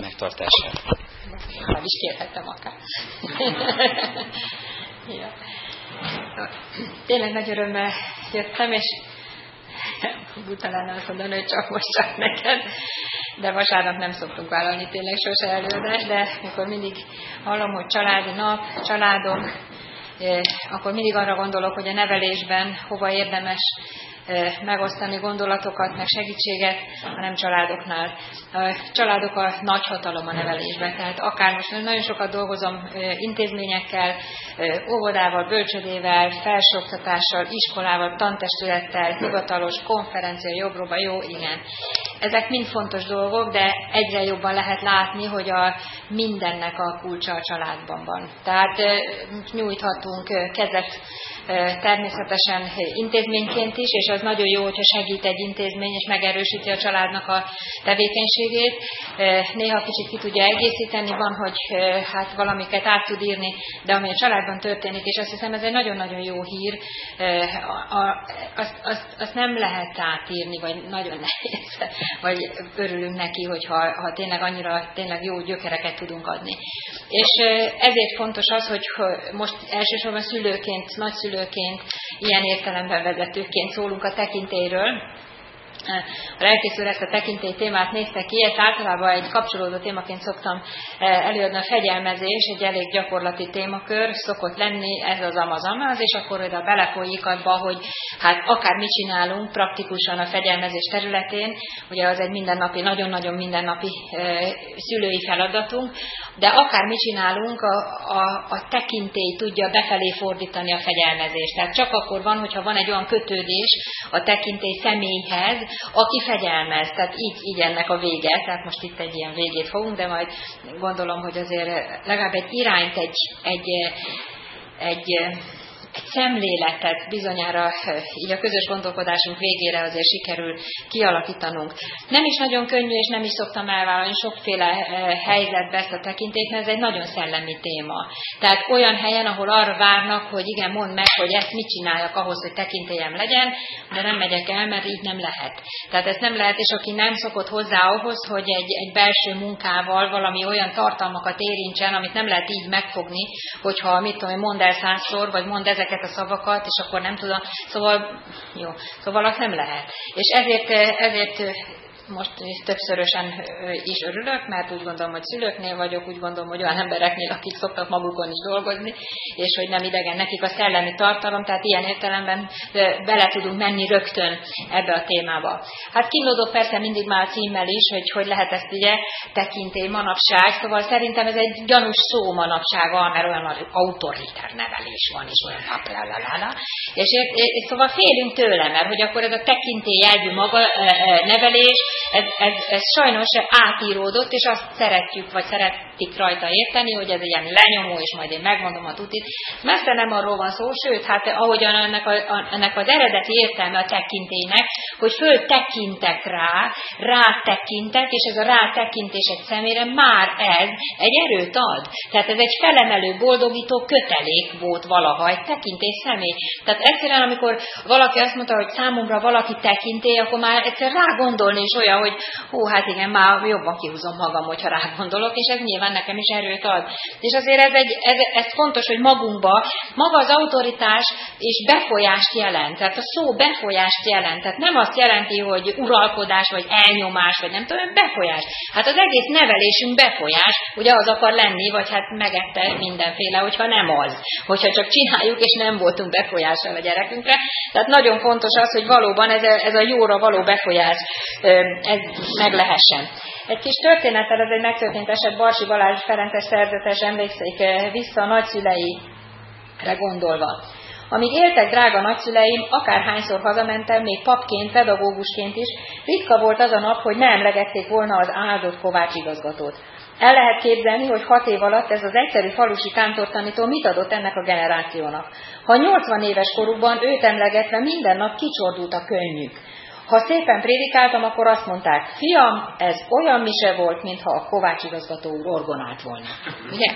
megtartását. Nem is kérhettem akár. Ja. Tényleg nagy örömmel jöttem, és utána azt mondani, hogy csak most csak neked, de vasárnap nem szoktunk vállalni tényleg sose előadást, de mikor mindig hallom, hogy családi nap, családok, akkor mindig arra gondolok, hogy a nevelésben hova érdemes megosztani gondolatokat, meg segítséget, hanem családoknál. A családok a nagy hatalom a nevelésben, tehát akár most nagyon sokat dolgozom intézményekkel, óvodával, bölcsödével, felsőoktatással, iskolával, tantestülettel, hivatalos, konferencia, jobbról, jó, igen. Ezek mind fontos dolgok, de egyre jobban lehet látni, hogy a mindennek a kulcsa a családban van. Tehát nyújthatunk kezet természetesen intézményként is, és az nagyon jó, hogyha segít egy intézmény, és megerősíti a családnak a tevékenységét. Néha kicsit ki tudja egészíteni, van, hogy hát valamiket át tud írni, de ami a családban történik, és azt hiszem ez egy nagyon-nagyon jó hír, azt nem lehet átírni, vagy nagyon nehéz, vagy örülünk neki, hogyha tényleg annyira tényleg jó gyökereket tudunk adni. És ezért fontos az, hogy most elsősorban szülőként, nagyszülőként, ilyen értelemben vezetőként szólunk a tekintélyről. A lelkészúr ezt a tekintély témát nézte ki, ezt általában egy kapcsolódó témaként szoktam előadni, a fegyelmezés, egy elég gyakorlati témakör szokott lenni, ez az amaz, és akkor oda belefolyik abba, hogy hát akár mit csinálunk praktikusan a fegyelmezés területén, ugye az egy mindennapi, nagyon-nagyon mindennapi szülői feladatunk, de akár mit csinálunk, a tekintély tudja befelé fordítani a fegyelmezést. Tehát csak akkor van, hogyha van egy olyan kötődés a tekintély személyhez, aki fegyelmez, tehát így ennek a vége, tehát most itt egy ilyen végét fogunk, de majd gondolom, hogy azért legalább egy irányt, egy szemléletet bizonyára így a közös gondolkodásunk végére azért sikerül kialakítanunk. Nem is nagyon könnyű, és nem is szoktam elvállalni sokféle helyzetbe ezt a tekintét, mert ez egy nagyon szellemi téma. Tehát olyan helyen, ahol arra várnak, hogy igen, mondd meg, hogy ezt mit csináljak ahhoz, hogy tekintélyem legyen, de nem megyek el, mert így nem lehet. Tehát ezt nem lehet, és aki nem szokott hozzá ahhoz, hogy egy belső munkával valami olyan tartalmakat érintsen, amit nem lehet így megfogni, hogyha mit tudom, mondd el 100-szor, vagy mondd ezeket a szavakat, és akkor nem tudom. Szóval, jó, azt nem lehet. És ezért most többszörösen is örülök, mert úgy gondolom, hogy szülőknél vagyok, úgy gondolom, hogy olyan embereknél, akik szoktak magukon is dolgozni, és hogy nem idegen nekik a szellemi tartalom, tehát ilyen értelemben bele tudunk menni rögtön ebbe a témába. Hát kínlódok persze mindig már a címmel is, hogy lehet ezt ugye tekintély manapság, szóval szerintem ez egy gyanús szó manapság van, mert olyan autoritár nevelés van, és olyan lalalala, és szóval félünk tőle, mert hogy akkor ez a tekintély jelző maga nevelés, ez sajnos átíródott, és azt szeretjük, vagy szeretik rajta érteni, hogy ez ilyen lenyomó, és majd én megmondom a tutit. Messze nem arról van szó, sőt, hát ahogyan ennek az eredeti értelme a tekintélynek, hogy föltekintek rá, rátekintek, és ez a rátekintés egy szemére már ez egy erőt ad. Tehát ez egy felemelő, boldogító kötelék volt valaha, egy tekintély személy. Tehát egyszerűen, amikor valaki azt mondta, hogy számomra valaki tekintély, akkor már egyszer rágondolni is olyan, hogy hú, hát igen, már jobban kihúzom magam, hogyha rágondolok, és ez nyilván nekem is erőt ad. És azért ez fontos, hogy maga az autoritás és befolyást jelent. Tehát a szó befolyást jelent. Tehát nem azt jelenti, hogy uralkodás, vagy elnyomás, vagy nem tudom, befolyás. Hát az egész nevelésünk befolyás, ugye az akar lenni, vagy hát megette mindenféle, hogyha nem az. Hogyha csak csináljuk, és nem voltunk befolyással a gyerekünkre. Tehát nagyon fontos az, hogy valóban ez a jóra való befolyás ez meg lehessen. Egy kis történettel, ez egy megtörtént eset, Barsi Balázs ferences szerzetes emlékszik vissza a nagyszüleire gondolva. Amíg éltek drága nagyszüleim, akárhányszor hazamentem, még papként, pedagógusként is, ritka volt az a nap, hogy ne emlegették volna az áldott Kovács igazgatót. El lehet képzelni, hogy 6 év alatt ez az egyszerű falusi kántortanító mit adott ennek a generációnak. Ha 80 éves korukban őt emlegetve minden nap kicsordult a könnyük. Ha szépen prédikáltam, akkor azt mondták, fiam, ez olyan mise volt, mintha a Kovács igazgató úr orgonált volna. Ugye?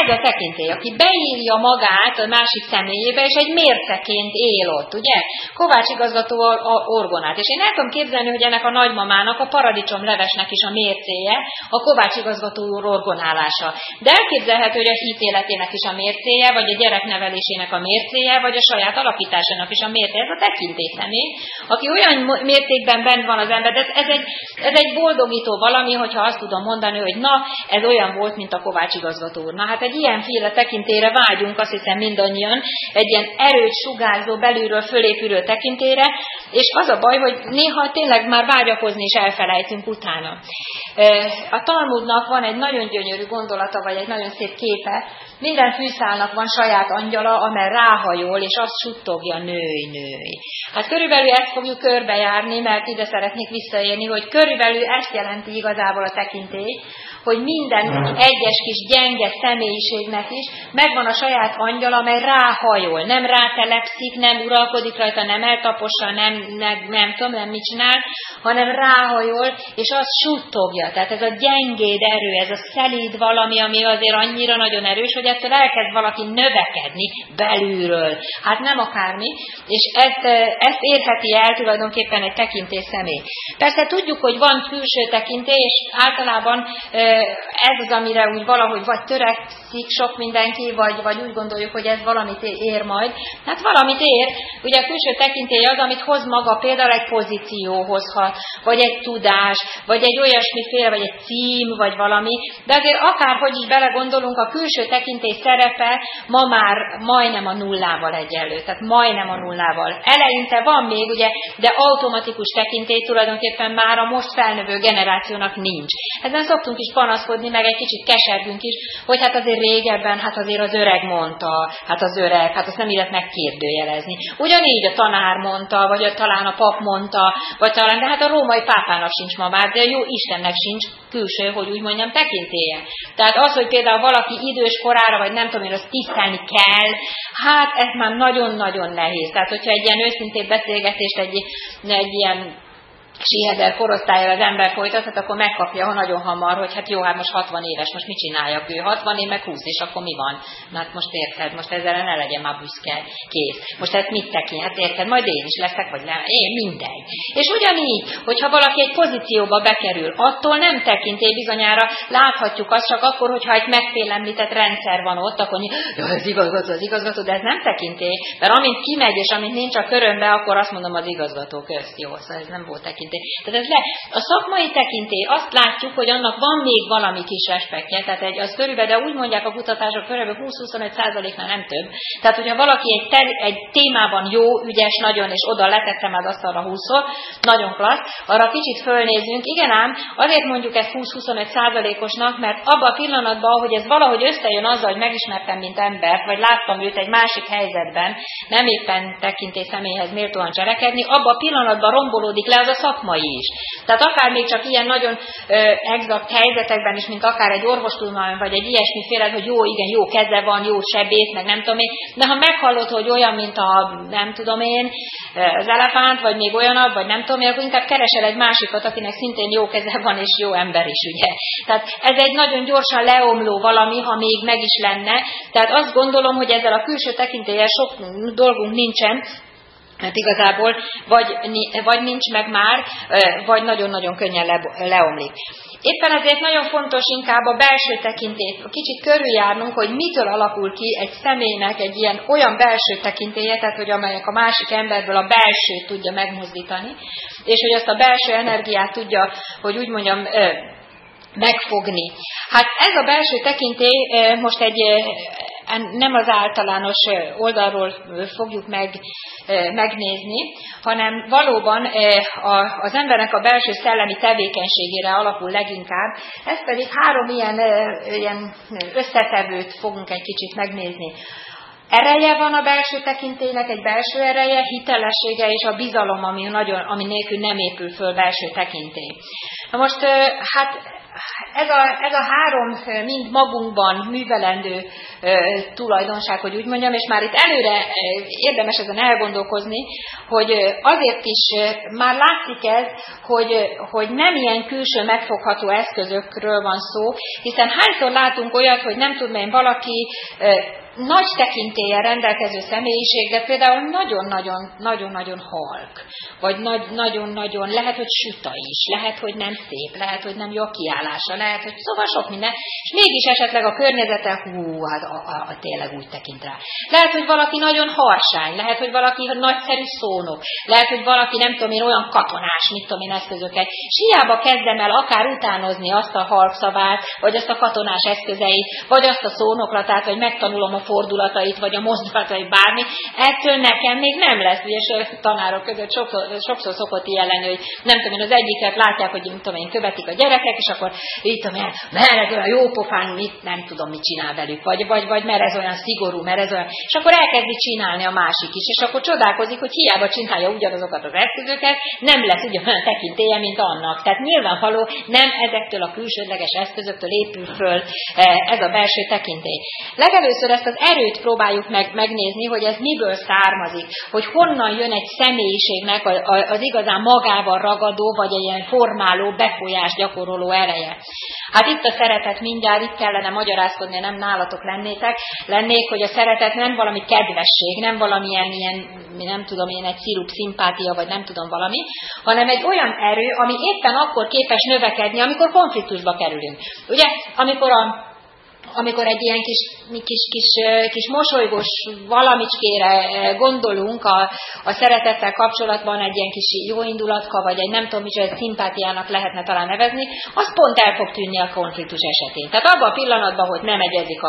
Ez a tekintély, aki beírja magát a másik személyébe, és egy mérceként él ott, ugye? Kovács igazgató a orgonált. És én el tudom képzelni, hogy ennek a nagymamának, a paradicsomlevesnek is a mércéje a Kovács igazgató úr orgonálása. De elképzelhető, hogy a hitéletének is a mércéje, vagy a gyereknevelésének a mércéje, vagy a saját alapításának is a mércéje. Ez a tekintély személy, aki olyan mértékben bent van az ember, de ez egy boldogító valami, hogyha azt tudom mondani, hogy na, ez olyan volt, mint a Kovács igazgató úr. Na hát egy ilyenféle tekintélyre vágyunk, azt hiszem mindannyian, egy ilyen erőt sugárzó, belülről fölépülő tekintélyre, és az a baj, hogy néha tényleg már vágyakozni is elfelejtünk utána. A Talmudnak van egy nagyon gyönyörű gondolata, vagy egy nagyon szép képe, minden fűszálnak van saját angyala, amely ráhajol, és azt suttogja, nőj, nőj. Hát körülbelül ezt fogjuk körbejárni, mert ide szeretnék visszaérni, hogy körülbelül ezt jelenti igazából a tekintély, hogy minden egyes kis gyenge személyiségnek is megvan a saját angyala, amely ráhajol, nem rátelepszik, nem uralkodik rajta, nem eltapossa, nem tudom, nem mit csinál, hanem ráhajol, és azt suttogja. Tehát ez a gyengéd erő, ez a szelíd valami, ami azért annyira nagyon erős, hogy ettől elkezd valaki növekedni belülről. Hát nem akármi, és ezt érheti el tulajdonképpen egy tekintély személy. Persze tudjuk, hogy van külső tekintély, és általában ez az, amire úgy valahogy vagy törekszik sok mindenki, vagy úgy gondoljuk, hogy ez valamit ér majd. Hát valamit ér. Ugye a külső tekintély az, amit hoz maga, például egy pozíció hozhat, vagy egy tudás, vagy egy olyasmiféle, vagy egy cím, vagy valami. De azért akárhogy is belegondolunk, a külső tekintély szerepe ma már majdnem a nullával egyenlő. Tehát majdnem a nullával. Eleinte van még, ugye, de automatikus tekintély tulajdonképpen már a most felnövő generációnak nincs. Ezen szoktunk is panaszkodni, meg egy kicsit kesergünk is, hogy hát azért régebben, hát azért az öreg mondta, hát az öreg, hát azt nem illet megkérdőjelezni. Ugyanígy a tanár mondta, vagy talán a pap mondta, vagy talán, de hát a római pápának sincs ma már, de jó Istennek sincs külső, hogy úgy mondjam, tekintélye. Tehát az, hogy például valaki idős korára, vagy nem tudom én, azt tisztelni kell, hát ez már nagyon-nagyon nehéz. Tehát, hogyha egy ilyen őszintén beszélgetést egy ilyen Sieder korosztályra az ember folytathat, akkor megkapja nagyon hamar, hogy hát jó, hát most 60 éves, most mit csináljak ő? 60 év, meg 20, és akkor mi van? Na hát most érted, most ezzel ne legyen már büszke, kész. Most ezt mit tekint? Hát érted, majd én is leszek, vagy nem? Én mindegy. És ugyanígy, hogyha valaki egy pozícióba bekerül, attól nem tekintély bizonyára, láthatjuk azt csak akkor, hogyha egy megfélemlített rendszer van ott, akkor az igazgató, de ez nem tekintély, mert amint kimegy, és amint nincs a körömbe, akkor azt mondom, az igazgató közt, jó, szóval ez nem volt tekintély. Tehát ez a szakmai tekintély, azt látjuk, hogy annak van még valami kis respektje, tehát az körülbelül, de úgy mondják a kutatások, körülbelül 20-25%-nál nem több. Tehát, hogyha valaki egy témában jó, ügyes, nagyon, és oda letettem az asztalra 20-szor, nagyon klassz, arra kicsit fölnézünk, igen ám, azért mondjuk ezt 20-25%-osnak, mert abban a pillanatban, hogy ez valahogy összejön azzal, hogy megismertem, mint embert, vagy láttam őt egy másik helyzetben, nem éppen tekintély személyhez méltóan cselekedni, abban a pillanatban rombolódik le az a szakmai is. Tehát akár még csak ilyen nagyon exakt helyzetekben is, mint akár egy orvostudomány, vagy egy ilyesmiféle, hogy jó, igen, jó keze van, jó sebész, meg nem tudom én, de ha meghallod, hogy olyan, mint a, nem tudom én, az elefánt, vagy még olyanabb, vagy nem tudom én, akkor inkább keresel egy másikat, akinek szintén jó keze van, és jó ember is, ugye. Tehát ez egy nagyon gyorsan leomló valami, ha még meg is lenne. Tehát azt gondolom, hogy ezzel a külső tekintéllyel sok dolgunk nincsen, mert igazából vagy nincs meg már, vagy nagyon-nagyon könnyen leomlik. Éppen ezért nagyon fontos inkább a belső tekintélyt, kicsit körüljárnunk, hogy mitől alakul ki egy személynek egy ilyen olyan belső tekintélye, tehát hogy amelyek a másik emberből a belsőt tudja megmozdítani, és hogy azt a belső energiát tudja, hogy úgy mondjam, megfogni. Hát ez a belső tekintély most nem az általános oldalról fogjuk megnézni, hanem valóban az embernek a belső szellemi tevékenységére alapul leginkább. Ez pedig három ilyen összetevőt fogunk egy kicsit megnézni. Ereje van a belső tekintélynek, egy belső ereje, hitelessége és a bizalom, ami nélkül nem épül föl belső tekintély. Na most, hát Ez a három mind magunkban művelendő tulajdonság, hogy úgy mondjam, és már itt előre érdemes ezen elgondolkozni, hogy azért is már látszik ez, hogy nem ilyen külső megfogható eszközökről van szó, hiszen hányszor látunk olyat, hogy nem tudom én, valaki nagy tekintéllyel rendelkező személyiség, de például nagyon-nagyon halk, vagy nagyon-nagyon, lehet, hogy süta is, lehet, hogy nem szép, lehet, hogy nem jó kiállása, lehet, hogy szóval sok minden, és mégis esetleg a környezete, tényleg úgy tekint rá. Lehet, hogy valaki nagyon harsány, lehet, hogy valaki nagyszerű szónok, lehet, hogy valaki nem tudom én olyan katonás, mit tudom én eszközöket, és hiába kezdem el akár utánozni azt a halkszavát, vagy azt a katonás eszközeit, vagy azt a szónoklatát, vagy megtanulom a fordulatait, vagy a mozdulatait, bármi, ettől nekem még nem lesz. Ugye tanárok között sokszor szokott ilyen lenni, hogy nem tudom én, az egyiket látják, hogy nem tudom én, követik a gyerekek, és akkor így tudom én, mert ez olyan jó pofán, nem tudom, mit csinál velük, vagy mert ez olyan szigorú, mert ez olyan, és akkor elkezdi csinálni a másik is, és akkor csodálkozik, hogy hiába csinálja ugyanazokat az eszközöket, nem lesz ugyanolyan tekintélye, mint annak. Tehát nyilvánvaló, nem ezektől a külsődleges eszközöktől épül föl ez a belső tekintély. Legelőször ezt az erőt próbáljuk megnézni, hogy ez miből származik, hogy honnan jön egy személyiségnek az igazán magával ragadó, vagy egy ilyen formáló, befolyást gyakoroló ereje. Hát itt a szeretet mindjárt, itt kellene magyarázkodni, nem nálatok lennék, hogy a szeretet nem valami kedvesség, nem valamilyen ilyen, nem tudom én, egy szirup szimpátia, vagy nem tudom valami, hanem egy olyan erő, ami éppen akkor képes növekedni, amikor konfliktusba kerülünk. Ugye, amikor egy ilyen kis mosolygós valamicskére gondolunk a szeretettel kapcsolatban, egy ilyen kis jó indulatka, vagy egy nem tudom micsoda, szimpátiának lehetne talán nevezni, az pont el fog tűnni a konfliktus esetén. Tehát abban a pillanatban, hogy nem egyezik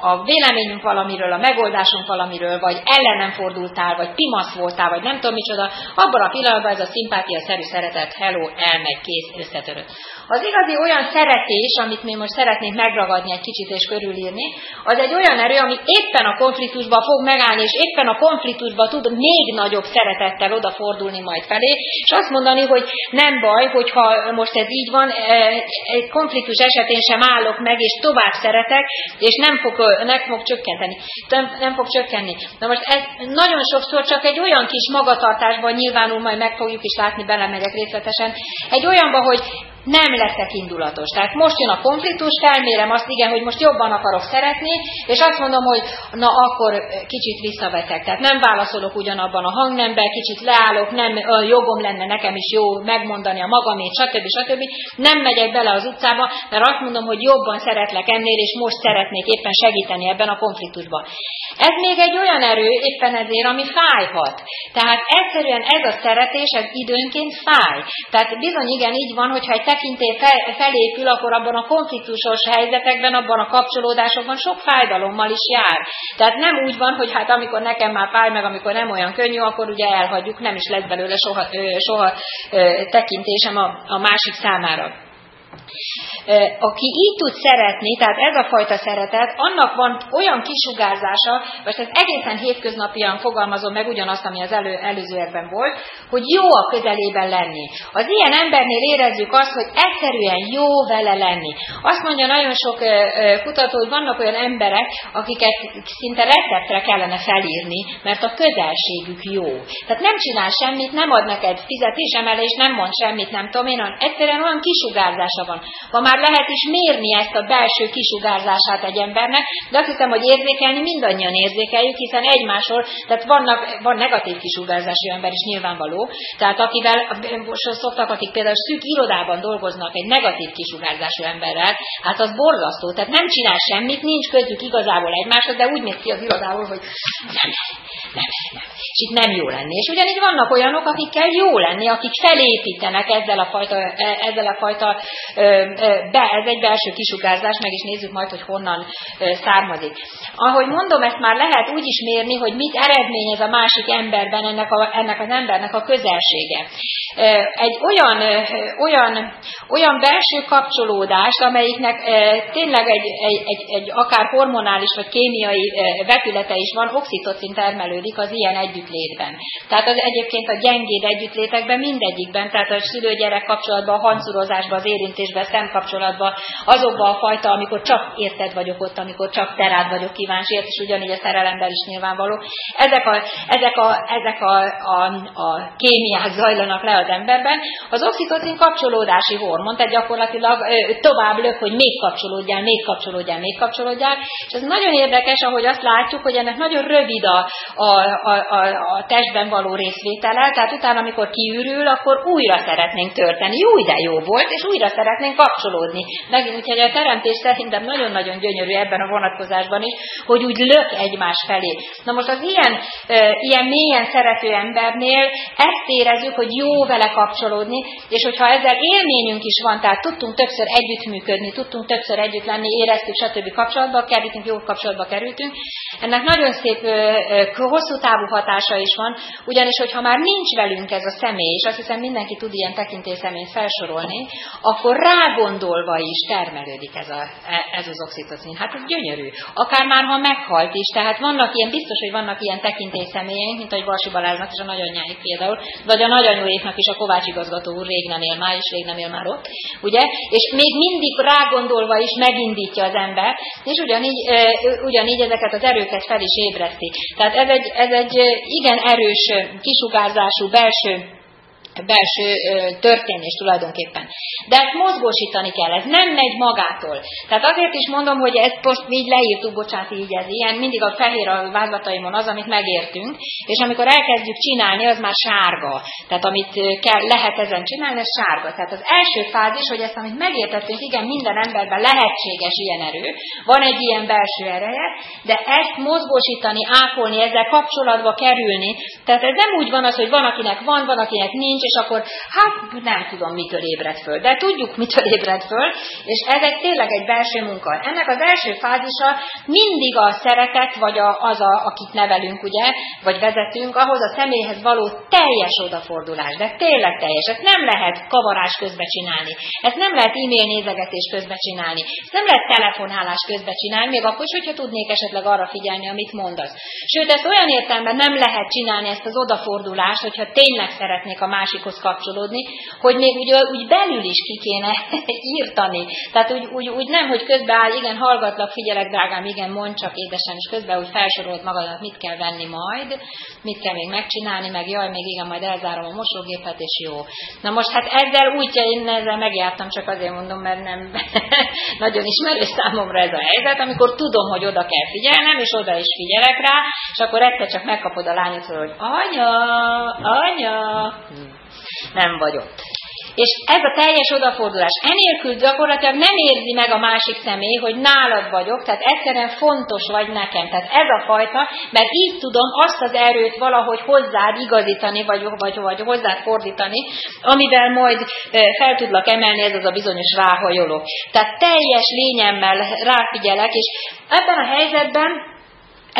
a véleményünk valamiről, a megoldásunk valamiről, vagy ellenem fordultál, vagy pimasz voltál, vagy nem tudom micsoda, abban a pillanatban ez a szimpátiaszerű szeretet, hello, elmegy, kész, összetörött. Az igazi olyan szeretés, amit mi most szeretnénk megragadni egy kicsit és körülírni, az egy olyan erő, ami éppen a konfliktusba fog megállni, és éppen a konfliktusba tud még nagyobb szeretettel odafordulni majd felé, és azt mondani, hogy nem baj, hogyha most ez így van, egy konfliktus esetén sem állok meg, és tovább szeretek, és nem fog csökkenni. Na most ez nagyon sokszor csak egy olyan kis magatartásban nyilvánul, majd meg fogjuk is látni, belemegyek részletesen, egy olyanban, hogy nem leszek indulatos. Tehát most jön a konfliktus, felmérem azt, igen, hogy most jobban akarok szeretni, és azt mondom, hogy na akkor kicsit visszavetek. Tehát nem válaszolok ugyanabban a hangnemben, kicsit leállok, nem jogom lenne nekem is jó megmondani a magamét, stb. Nem megyek bele az utcába, mert azt mondom, hogy jobban szeretlek ennél, és most szeretnék éppen segíteni ebben a konfliktusban. Ez még egy olyan erő, éppen ezért, ami fájhat. Tehát egyszerűen ez a szeretés, ez időnként fáj. Tehát bizony igen, így van, hogyha egy tekintély felépül, akkor abban a konfliktusos helyzetekben, abban a kapcsolódásokban sok fájdalommal is jár. Tehát nem úgy van, hogy hát amikor nekem már fáj, meg amikor nem olyan könnyű, akkor ugye elhagyjuk, nem is lesz belőle soha tekintésem a másik számára. Aki így tud szeretni, tehát ez a fajta szeretet, annak van olyan kisugárzása, most ez egészen hétköznapian fogalmazom meg ugyanazt, ami az előzőekben volt, hogy jó a közelében lenni. Az ilyen embernél érezzük azt, hogy egyszerűen jó vele lenni. Azt mondja nagyon sok kutató, hogy vannak olyan emberek, akiket szinte receptre kellene felírni, mert a közelségük jó. Tehát nem csinál semmit, nem ad neked fizetésemelést, nem mond semmit, nem tudom én, hanem egyszerűen olyan kisugárzása van. Ma már lehet is mérni ezt a belső kisugárzását egy embernek, de azt hiszem, hogy érzékelni mindannyian érzékeljük, hiszen egymásról, tehát van negatív kisugárzású ember is nyilvánvaló, tehát akivel szoktak, akik például szűk irodában dolgoznak egy negatív kisugárzású emberrel, hát az borzasztó, tehát nem csinál semmit, nincs közük igazából egymáshoz, de úgy néz ki az irodából, hogy nem, és itt nem jó lenni. És ugyanígy vannak olyanok, akikkel jó lenni, akik felépítenek ezzel a fajta ez egy belső kisugárzás, meg is nézzük majd, hogy honnan származik. Ahogy mondom, ezt már lehet úgy is mérni, hogy mit eredményez a másik emberben ennek az embernek a közelsége. Egy olyan olyan belső kapcsolódást, amelyiknek tényleg egy akár hormonális vagy kémiai vetülete is van, oxitocin termelődik az ilyen együttlétben. Tehát az egyébként a gyengéd együttlétekben mindegyikben, tehát a szülő-gyerek kapcsolatban, a hancurozásban, az érintésben, a szemkapcsolatban, azokban a fajta, amikor csak érted vagyok ott, amikor csak te rád vagyok kíváncsi, és ugyanígy a szerelemben is nyilvánvaló. Ezek a kémiák zajlanak le az emberben. Az oxitocin kapcsolódási hormon, tehát gyakorlatilag tovább lök, hogy még kapcsolódjál, és ez nagyon érdekes, ahogy azt látjuk, hogy ennek nagyon rövid a testben való részvétele, tehát utána, amikor kiürül, akkor újra szeretnénk történni. Jó, de jó volt, és újra szeretnénk kapcsolódni. Megint, úgyhogy a teremtés szerintem nagyon-nagyon gyönyörű ebben a vonatkozásban is, hogy úgy lök egymás felé. Na most az ilyen mélyen szerető embernél ezt érezzük, hogy jó vele kapcsolódni, és hogyha ezzel élményünk is van, tehát tudtunk többször együttműködni, tudtunk többször együtt lenni, éreztük, stb. Kapcsolatba kerültünk, jó kapcsolatba kerültünk. Ennek nagyon szép hosszú távú hatása is van, ugyanis, hogyha már nincs velünk ez a személy, és azt hiszem mindenki tud ilyen tekintélyszemélyt felsorolni, akkor rágondolva is termelődik ez az oxitocin. Hát ez gyönyörű. Akár már, ha meghalt is, tehát biztos, hogy vannak ilyen tekintélyszemélyek, mint ahogy Barsi Balázsnak és a nagyanyjáik például, vagy a nagyanyóéknak is a Kovács igazgató úr rég nem él már ott, ugye? És még mindig rágondolva is megindítja az ember, és ugyanígy ezeket az erőket fel is ébreszti. Tehát ez egy igen erős kisugárzású belső történés tulajdonképpen. De ezt mozgósítani kell, ez nem megy magától. Tehát azért is mondom, hogy ezt most így leírtuk, ez ilyen, mindig a fehér a vázlataimon az, amit megértünk, és amikor elkezdjük csinálni, az már sárga. Tehát amit lehet ezen csinálni, ez sárga. Tehát az első fázis, hogy ezt, amit megértettünk, igen, minden emberben lehetséges ilyen erő, van egy ilyen belső ereje, de ezt mozgósítani, ápolni, ezzel kapcsolatba kerülni, tehát ez nem úgy van az, hogy van, akinek nincs, és akkor hát nem tudom, mitől ébred föl. De tudjuk, mitől ébred föl, és ez tényleg egy belső munka. Ennek az első fázisa mindig a szeretet, vagy akit nevelünk, ugye, vagy vezetünk, ahhoz a személyhez való teljes odafordulás. De tényleg teljes. Ezt nem lehet kavarás közben csinálni. Ezt nem lehet e-mail nézegetés közben csinálni. Ezt nem lehet telefonálás közben csinálni, még akkor is, hogyha tudnék esetleg arra figyelni, amit mondasz. Sőt, ezt olyan értelemben nem lehet csinálni, ezt az odafordulást, hogyha tényleg szeretnék a másikhoz kapcsolódni, hogy még úgy belül is ki kéne írtani. Tehát úgy nem, hogy közbeáll, igen, hallgatlak, figyelek, drágám, igen, mondd csak, édesem, és közben úgy felsorolt magadnak, mit kell venni majd, mit kell még megcsinálni, meg jaj, még igen, majd elzárom a mosógépet, és jó. Na most hát ezzel én ezzel megjártam, csak azért mondom, mert nem nagyon ismerő számomra ez a helyzet, amikor tudom, hogy oda kell figyelnem, és oda is figyelek rá, és akkor egyszer csak megkapod a lányodtól, hogy anya, nem vagyok. És ez a teljes odafordulás. Enélkül gyakorlatilag nem érzi meg a másik személy, hogy nálad vagyok, tehát egyszerűen fontos vagy nekem. Tehát ez a fajta, mert így tudom azt az erőt valahogy hozzád igazítani, vagy hozzád fordítani, amivel majd fel tudlak emelni, ez az a bizonyos ráhajoló. Tehát teljes lényemmel ráfigyelek, és ebben a helyzetben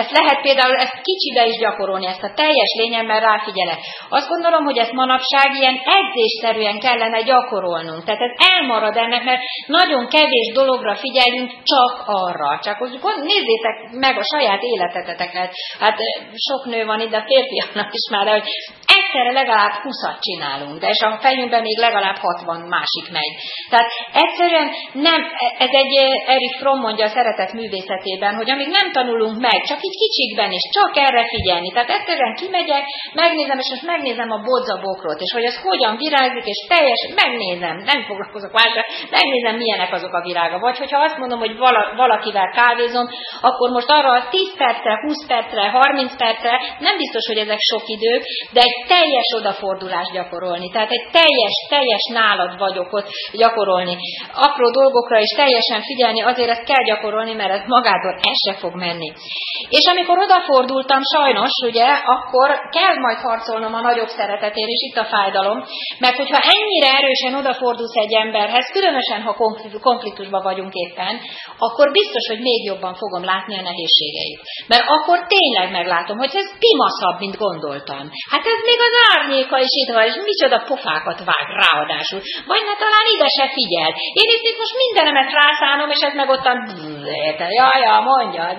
ezt lehet például, ezt kicsibe is gyakorolni, ezt a teljes lényemmel ráfigyelek. Azt gondolom, hogy ezt manapság ilyen edzésszerűen kellene gyakorolnunk. Tehát ez elmarad ennek, mert nagyon kevés dologra figyeljünk, csak arra. Csak nézzétek meg a saját életeteteket. Hát sok nő van itt, de férfiaknak is már, hogy egyszerre legalább 20-at csinálunk, de és a fejünkben még legalább 60 másik megy. Tehát egyszerűen nem, ez egy Erich Fromm mondja a szeretet művészetében, hogy amíg nem tanulunk meg, csak így kicsikben is, csak erre figyelni. Tehát egyszerűen kimegyek, megnézem, és most megnézem a bodzabokrot, és hogy az hogyan virágzik, és teljesen megnézem, nem foglalkozok másra, megnézem, milyenek azok a virága. Vagy hogyha azt mondom, hogy valakivel kávézom, akkor most arra 10 percre, 20 percre, 30 percre, nem biztos, hogy ezek sok idők, de egy teljes odafordulást gyakorolni. Tehát egy teljes nálad vagyok ott gyakorolni. Apró dolgokra is teljesen figyelni, azért ezt kell gyakorolni, mert ez magától el se fog menni. És amikor odafordultam, sajnos, ugye, akkor kell majd harcolnom a nagyobb szeretetért, és itt a fájdalom, mert hogyha ennyire erősen odafordulsz egy emberhez, különösen, ha konfliktusban vagyunk éppen, akkor biztos, hogy még jobban fogom látni a nehézségeit. Mert akkor tényleg meglátom, hogy ez pimaszabb, mint gondoltam. Hát ez még az árnyéka is itt van, és micsoda pofákat vág ráadásul. Vagy hát talán ide se figyel. Én itt most mindenemet rászánom, és ez meg ottan, jaja,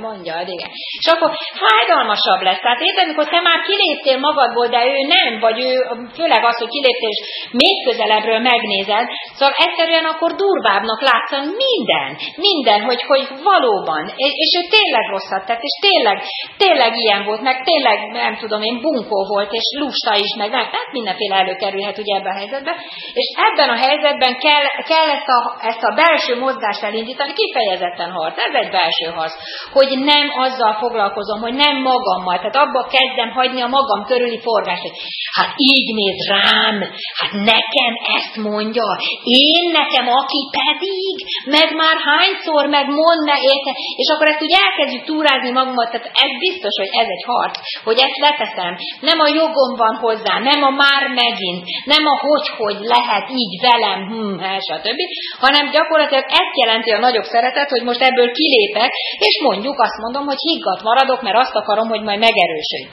mondjad, igen. És akkor fájdalmasabb lesz. Tehát érted, amikor te már kiléptél magadból, de ő nem, vagy ő, főleg az, hogy kiléptél, és még közelebbről megnézed, szóval egyszerűen akkor durvábbnak látszan minden, hogy valóban, és ő tényleg rosszat tett, és tényleg ilyen volt, meg tényleg, nem tudom én, bunkó volt, és lusta is, meg nem, tehát mindenféle előkerülhet ugye ebben a helyzetben, és ebben a helyzetben kell ezt a belső mozgást elindítani, kifejezetten harc, ez egy belső harc, hogy nem azzal foglalkozom, hogy nem magammal, tehát abba kezdem hagyni a magam körüli forgást, hogy hát így néz rám, hát nekem ezt mondja, én nekem, aki pedig, meg már hányszor, meg mondd, meg érte, és akkor ezt úgy elkezdjük túrázni magunkat, tehát ez biztos, hogy ez egy harc, hogy ezt leteszem, nem a jogom van hozzá, nem a már megint, nem a hogy lehet így velem, stb., hanem gyakorlatilag ezt jelenti a nagyobb szeretet, hogy most ebből kilépek, és mondjuk azt mondom, hogy higgadt maradok, mert azt akarom, hogy majd megerősödj.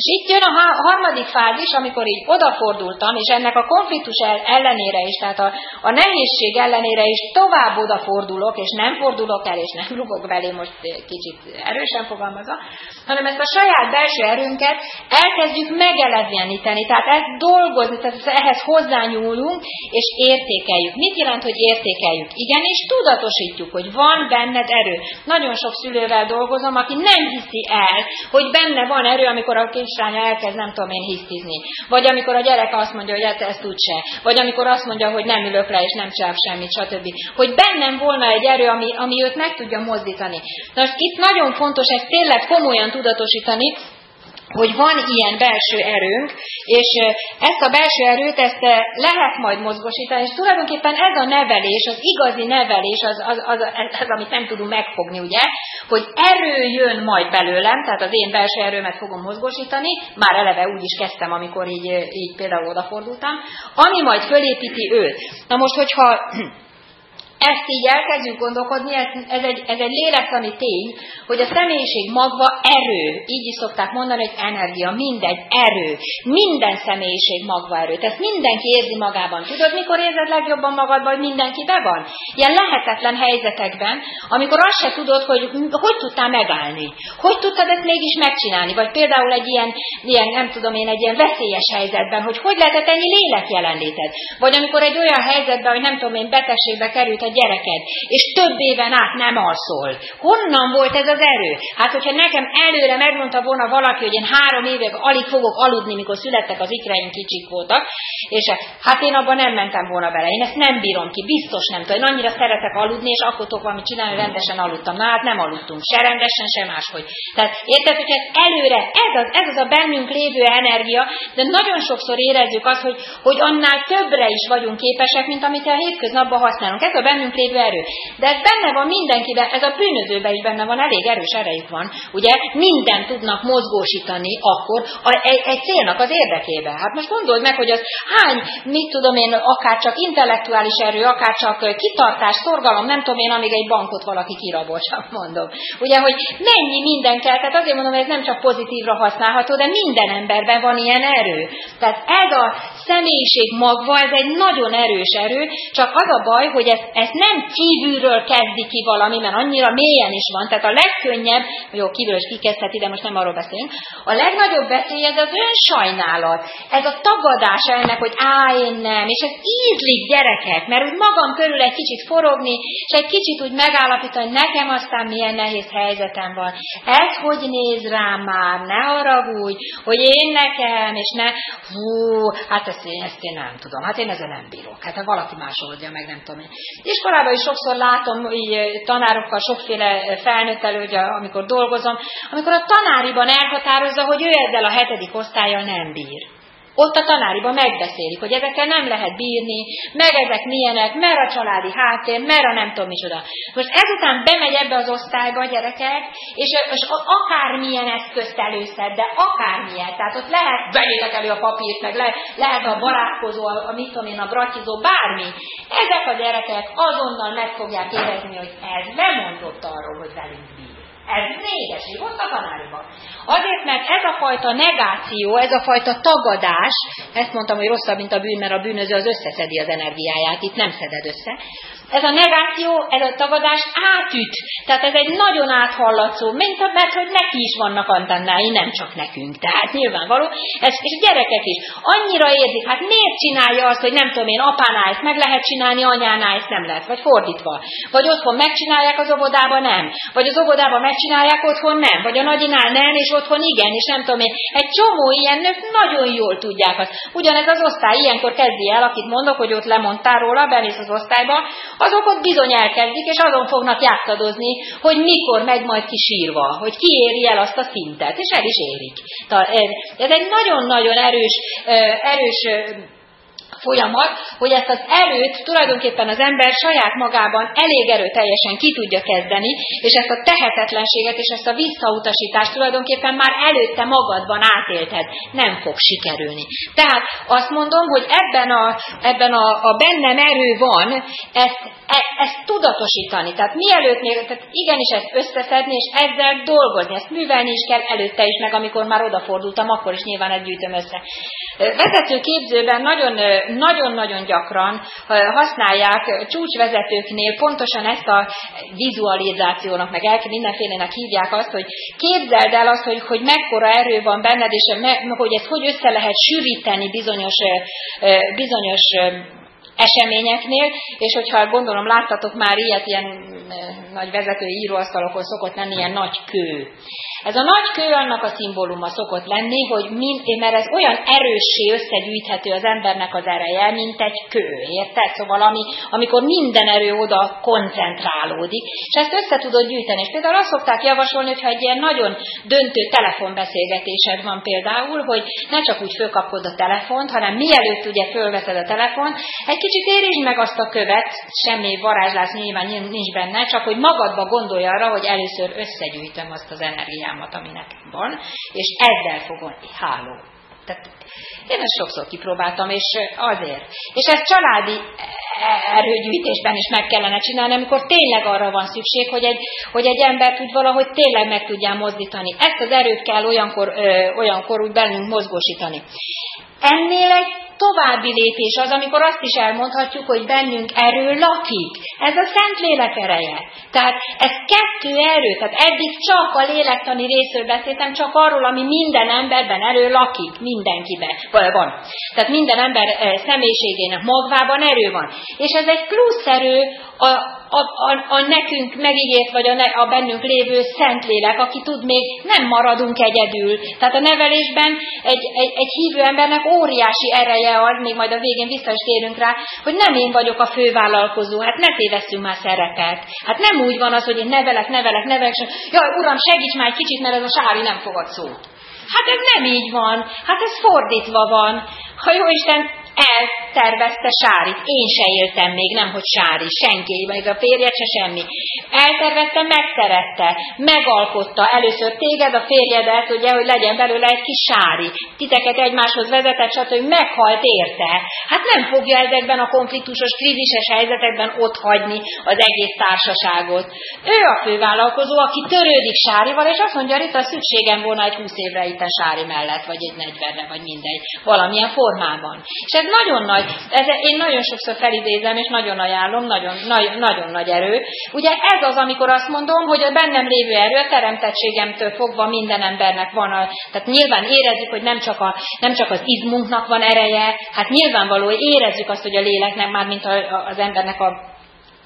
És itt jön a harmadik fázis, amikor így odafordultam, és ennek a konfliktus ellenére is, tehát a nehézség ellenére is tovább odafordulok, és nem fordulok el, és nem rugok belé, most kicsit erősen fogalmazva, hanem ezt a saját belső erőnket elkezdjük megeleveníteni, tehát ezt dolgozni, tehát ehhez hozzányúlunk, és értékeljük. Mit jelent, hogy értékeljük? Igenis, tudatosítjuk, hogy van benned erő. Nagyon sok szülővel dolgozom, aki nem hiszi el, hogy benne van erő, amikor a kislánya elkezd, nem tudom én, hisztizni. Vagy amikor a gyerek azt mondja, hogy ezt úgyse. Vagy amikor azt mondja, hogy nem ülök le, és nem csinálok semmit, stb. Hogy bennem volna egy erő, ami őt meg tudja mozdítani. Na most itt nagyon fontos ezt tényleg komolyan tudatosítani, hogy van ilyen belső erőnk, és ezt a belső erőt ezt lehet majd mozgosítani, és tulajdonképpen ez a nevelés, az igazi nevelés, az amit nem tudunk megfogni, ugye, hogy erő jön majd belőlem, tehát az én belső erőmet fogom mozgosítani, már eleve úgy is kezdtem, amikor így például odafordultam, ami majd fölépíti őt. Na most, hogyha ezt így elkezdjünk gondolkodni, ez egy lélektani tény, hogy a személyiség magva erő, így is szokták mondani, hogy energia, mindegy, erő, minden személyiség magva erő. Ezt mindenki érzi magában. Tudod, mikor érzed legjobban magadban, hogy mindenkiben van? Ilyen lehetetlen helyzetekben, amikor azt se tudod, hogy tudtál megállni, hogy tudtad ezt mégis megcsinálni, vagy például egy ilyen nem tudom én, egy ilyen veszélyes helyzetben, hogy lehetett ennyi lélek jelenléted, vagy amikor egy olyan helyzetben, hogy nem tudom én, betegségbe került a gyereked, és több éven át nem alszol. Honnan volt ez az erő? Hát, hogyha nekem előre megmondta volna valaki, hogy én 3 évig alig fogok aludni, mikor születtek az ikreim, kicsik voltak, és hát én abban nem mentem volna bele. Én ezt nem bírom ki, biztos nem tudom. Én annyira szeretek aludni, és akkor tudok valamit csinálni, rendesen aludtam. Na, hát nem aludtunk, se rendesen, se máshogy. Tehát érted, hogy ez előre, ez az a bennünk lévő energia, de nagyon sokszor érezzük azt, hogy annál többre is vagyunk képesek, mint amit a hétköznapban használunk. Ez a bennünk lévő erő. De ez benne van mindenkiben, ez a bűnözőben is benne van, elég erős erejük van. Ugye mindent tudnak mozgósítani akkor egy célnak az érdekében. Hát most gondold meg, hogy az hány, mit tudom én, akár csak intellektuális erő, akár csak kitartás, szorgalom, nem tudom én, amíg egy bankot valaki kirabol, csak mondom. Ugye, hogy mennyi minden kell, tehát azért mondom, hogy ez nem csak pozitívra használható, de minden emberben van ilyen erő. Tehát ez a személyiség magva, ez egy nagyon erős erő, csak az a baj, hogy ez nem kívülről kezdi ki valami, mert annyira mélyen is van, tehát a legkönnyebb, jó, kívülről is kikezdheti, de most nem arról beszélünk, a legnagyobb veszély ez az önsajnálat, ez a tagadása ennek, hogy én nem, és ez ízlik gyerekek, mert úgy magam körül egy kicsit forogni, és egy kicsit úgy megállapítani, hogy nekem aztán milyen nehéz helyzetem van. Ez hogy néz rám már, ne haragudj, hogy én nekem, és ne, hát ezt én nem tudom, hát én ezzel nem bírok, hát ha valaki más oldja meg, nem tudom én. Iskolában is sokszor látom, így tanárokkal, sokféle felnőttel, ugye, amikor dolgozom, amikor a tanáriban elhatározza, hogy ő ezzel a 7. osztállyal nem bír. Ott a tanáriban megbeszélik, hogy ezekkel nem lehet bírni, meg ezek milyenek, mer a családi háttér, mer a nem tudom micsoda. Most ezután bemegy ebbe az osztályba a gyerekek, és akármilyen eszközt előszed, de akármilyen. Tehát ott lehet, vegyétek elő a papírt, meg lehet a barátkozó, a mit tudom én, a bratizó, bármi. Ezek a gyerekek azonnal meg fogják érezni, hogy ez lemondott arról, hogy velünk bír. Ez négyeség, ott a tanáriban. Azért, mert ez a fajta negáció, ez a fajta tagadás, ezt mondtam, hogy rosszabb, mint a bűn, mert a bűnöző az összeszedi az energiáját, itt nem szeded össze. Ez a negáció, ez a tagadás átüt. Tehát ez egy nagyon áthallatszó, mert hogy neki is vannak antennái, nem csak nekünk. Tehát nyilvánvaló, ez, és gyerekek is annyira érzik, hát miért csinálja azt, hogy nem tudom én, apánál ezt meg lehet csinálni, anyánál ezt nem lehet, vagy fordítva. Vagy otthon megcsinálják, az óvodában nem. Vagy az óvodában megcsinálják, otthon nem. Vagy a nagyinál nem, és otthon igen, és nem tudom én. Egy csomó ilyen nők nagyon jól tudják azt. Ugyanez az osztály ilyenkor kezdi el, akit mondok, hogy ott lemondtál róla, bemész az osztályba, azok ott bizony elkezdik, és azon fognak játszadozni, hogy mikor megy majd kisírva, hogy ki éri el azt a szintet, és el is érik. Ez egy nagyon-nagyon erős folyamat, hogy ezt az erőt tulajdonképpen az ember saját magában elég erőteljesen ki tudja kezdeni, és ezt a tehetetlenséget és ezt a visszautasítást tulajdonképpen már előtte magadban átélted. Nem fog sikerülni. Tehát azt mondom, hogy ebben a bennem erő van, ezt tudatosítani. Tehát mielőtt még, tehát igenis ezt összeszedni, és ezzel dolgozni, ezt művelni is kell előtte is, meg amikor már odafordultam, akkor is nyilván ezt gyűjtöm össze. Vezetőképzőben nagyon-nagyon gyakran használják csúcsvezetőknél pontosan ezt a vizualizációnak, meg mindenfélenek hívják azt, hogy képzeld el azt, hogy mekkora erő van benned, és hogy ezt hogy össze lehet sűríteni bizonyos eseményeknél, és hogyha gondolom láttatok már ilyet, ilyen nagy vezetői íróasztalokon szokott lenni ilyen nagy kő. Ez a nagy kő annak a szimbóluma szokott lenni, hogy mert ez olyan erőssé összegyűjthető az embernek az ereje, mint egy kő, érted? Szóval amikor minden erő oda koncentrálódik, és ezt össze tudod gyűjteni. És például azt szokták javasolni, hogyha egy ilyen nagyon döntő telefonbeszélgetésed van például, hogy ne csak úgy fölkapod a telefont, hanem mielőtt ugye fölveszed a telefont, egy kicsit érintsd meg azt a követ, semmi varázslás nyilván nincs benne, csak hogy magadba gondolj arra, hogy először összegyűjtöm azt az energiámat, ami nekem van, és ezzel fogom háló. Tehát én ezt sokszor kipróbáltam, és azért. És ezt családi erőgyűjtésben is meg kellene csinálni, amikor tényleg arra van szükség, hogy egy ember tud valahogy tényleg meg tudjál mozdítani. Ezt az erőt kell olyankor úgy bennünk mozgósítani. Ennél egy további lépés az, amikor azt is elmondhatjuk, hogy bennünk erő lakik. Ez a Szentlélek ereje. Tehát ez kettő erő. Tehát eddig csak a lélektani részről beszéltem, csak arról, ami minden emberben erő lakik. Mindenkiben van. Tehát minden ember személyiségének magvában erő van. És ez egy plusz erő a nekünk megígért, vagy a bennünk lévő Szentlélek, aki tud még, nem maradunk egyedül. Tehát a nevelésben egy hívő embernek óriási ereje az, még majd a végén vissza is térünk rá, hogy nem én vagyok a fővállalkozó, hát ne tévesszünk már szerepet. Hát nem úgy van az, hogy én nevelek, jaj, uram, segíts már egy kicsit, mert ez a Sári nem fogad szót. Hát ez nem így van, hát ez fordítva van. Ha jó Isten eltervezte Sárit, én se éltem még, nem hogy Sári, senki, még a férje se semmi. Eltervezte, megszerette, megalkotta először téged, a férjedet, ugye, hogy legyen belőle egy kis Sári. Titeket egymáshoz vezetett, stb. Meghalt érte. Hát nem fogja ezekben a konfliktusos, krízises helyzetekben otthagyni az egész társaságot. Ő a fővállalkozó, aki törődik Sárival, és azt mondja, Rita, szükségem volna egy 20 évre itt a Sári mellett, vagy egy 40-re, vagy mindegy, valamilyen formában. És ez nagyon nagy, ez én nagyon sokszor felidézem, és nagyon ajánlom, nagyon nagy erő. Ugye ez az, amikor azt mondom, hogy a bennem lévő erő, a teremtettségemtől fogva minden embernek van. Tehát nyilván érezzük, hogy nem csak az izmunknak van ereje, hát nyilvánvaló, érezzük azt, hogy a léleknek, már mint az embernek a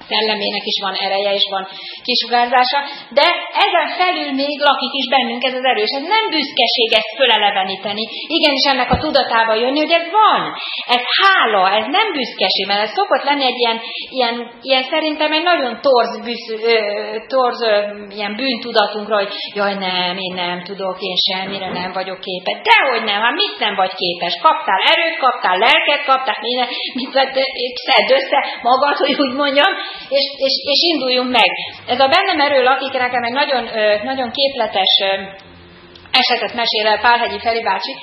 szellemének is van ereje, és van kisugárzása, de ezen felül még lakik is bennünk ez az erős. Ez nem büszkeség ezt föleleveníteni. Igenis ennek a tudatába jönni, hogy ez van. Ez hála, ez nem büszkeség, mert ez szokott lenni egy ilyen szerintem egy nagyon torz ilyen bűntudatunkra, hogy jaj nem, én nem tudok, én semmire nem vagyok képes. Dehogy nem, hát mit nem vagy képes? Kaptál erőt, kaptál lelket, kaptál minden, mit szedd össze magad, hogy úgy mondjam, és induljunk meg. Ez a bennem erő lakik, nekem egy nagyon képletes esetet mesél el Pálhegyi Feri bácsi,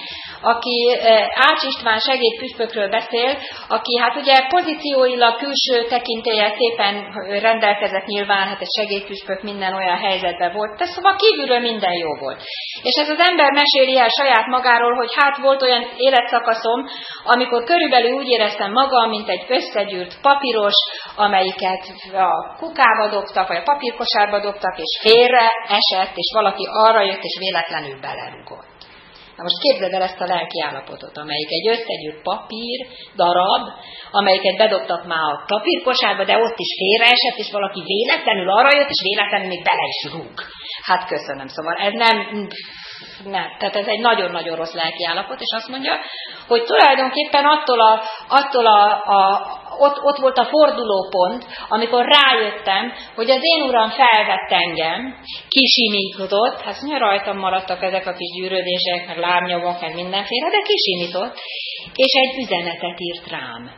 aki Ács István segédpüspökről beszél, aki hát ugye pozícióilag külső tekintéllyel szépen rendelkezett nyilván, hát egy segédpüspök minden olyan helyzetben volt, de szóval kívülről minden jó volt. És ez az ember meséli el saját magáról, hogy hát volt olyan életszakaszom, amikor körülbelül úgy éreztem magam, mint egy összegyűrt papíros, amelyiket a kukába dobtak, vagy a papírkosárba dobtak, és félre esett, és valaki arra jött, és véletlenül belerugott. Na most képzeld el ezt a lelki állapotot, amelyik egy összegyűrt papír, darab, amelyiket bedobtak már a papírkosárba, de ott is félreesett, és valaki véletlenül arra jött, és véletlenül még bele is rúg. Hát köszönöm, szóval ez nem. Tehát ez egy nagyon-nagyon rossz lelki állapot, és azt mondja, hogy tulajdonképpen ott volt a fordulópont, amikor rájöttem, hogy az én uram felvett engem, kisimított, hát mondja, rajtam maradtak ezek a kis gyűrődések, meg lábnyomok, meg mindenféle, de kisimított, és egy üzenetet írt rám.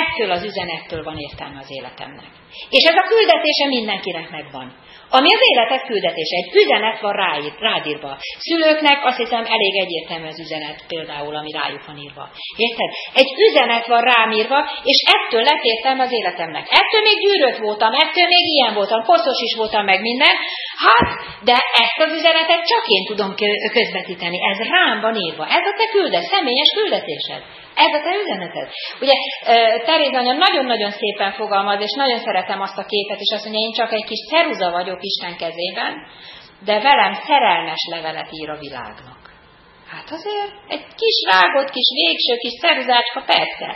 Ettől az üzenettől van értelme az életemnek. És ez a küldetése mindenkinek megvan. Ami az életed küldetése, egy üzenet van rádírva. Szülőknek azt hiszem elég egyértelmű az üzenet például, ami rájuk van írva. Érted? Egy üzenet van rám írva, és ettől lett értelme az életemnek. Ettől még gyűrött voltam, ettől még ilyen voltam, koszos is voltam, meg minden. Hát, de ezt az üzenetet csak én tudom közvetíteni. Ez rám van írva. Ez a te személyes küldetésed. Ez a te üzeneted. Ugye Teréz anya nagyon-nagyon szépen fogalmaz, és nagyon szeretem azt a képet, és azt mondja, én csak egy kis ceruza vagyok Isten kezében, de velem szerelmes levelet ír a világnak. Hát azért egy kis rágott, kis végső, kis szeruzácska, persze,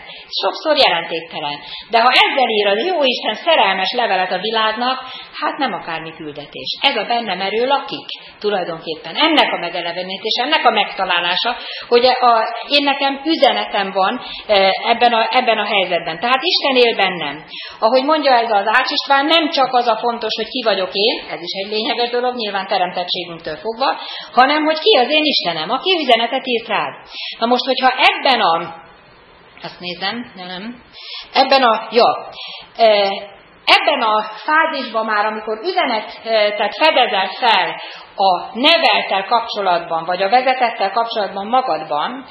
sokszor jelentéktelen. De ha ezzel ír az jó Isten szerelmes levelet a világnak, hát nem akármi küldetés. Ez a bennem erő lakik tulajdonképpen. Ennek a megelevenítése, ennek a megtalálása, hogy én nekem üzenetem van ebben a helyzetben. Tehát Isten él bennem. Ahogy mondja ez az Ács István, nem csak az a fontos, hogy ki vagyok én, ez is egy lényeges dolog, nyilván teremtettségünktől fogva, hanem hogy ki az én Istenem, aki üzenetet írt rád. Na most, hogyha ebben a fázisban már, amikor üzenetet fedezel fel a neveltel kapcsolatban, vagy a vezetettel kapcsolatban magadban,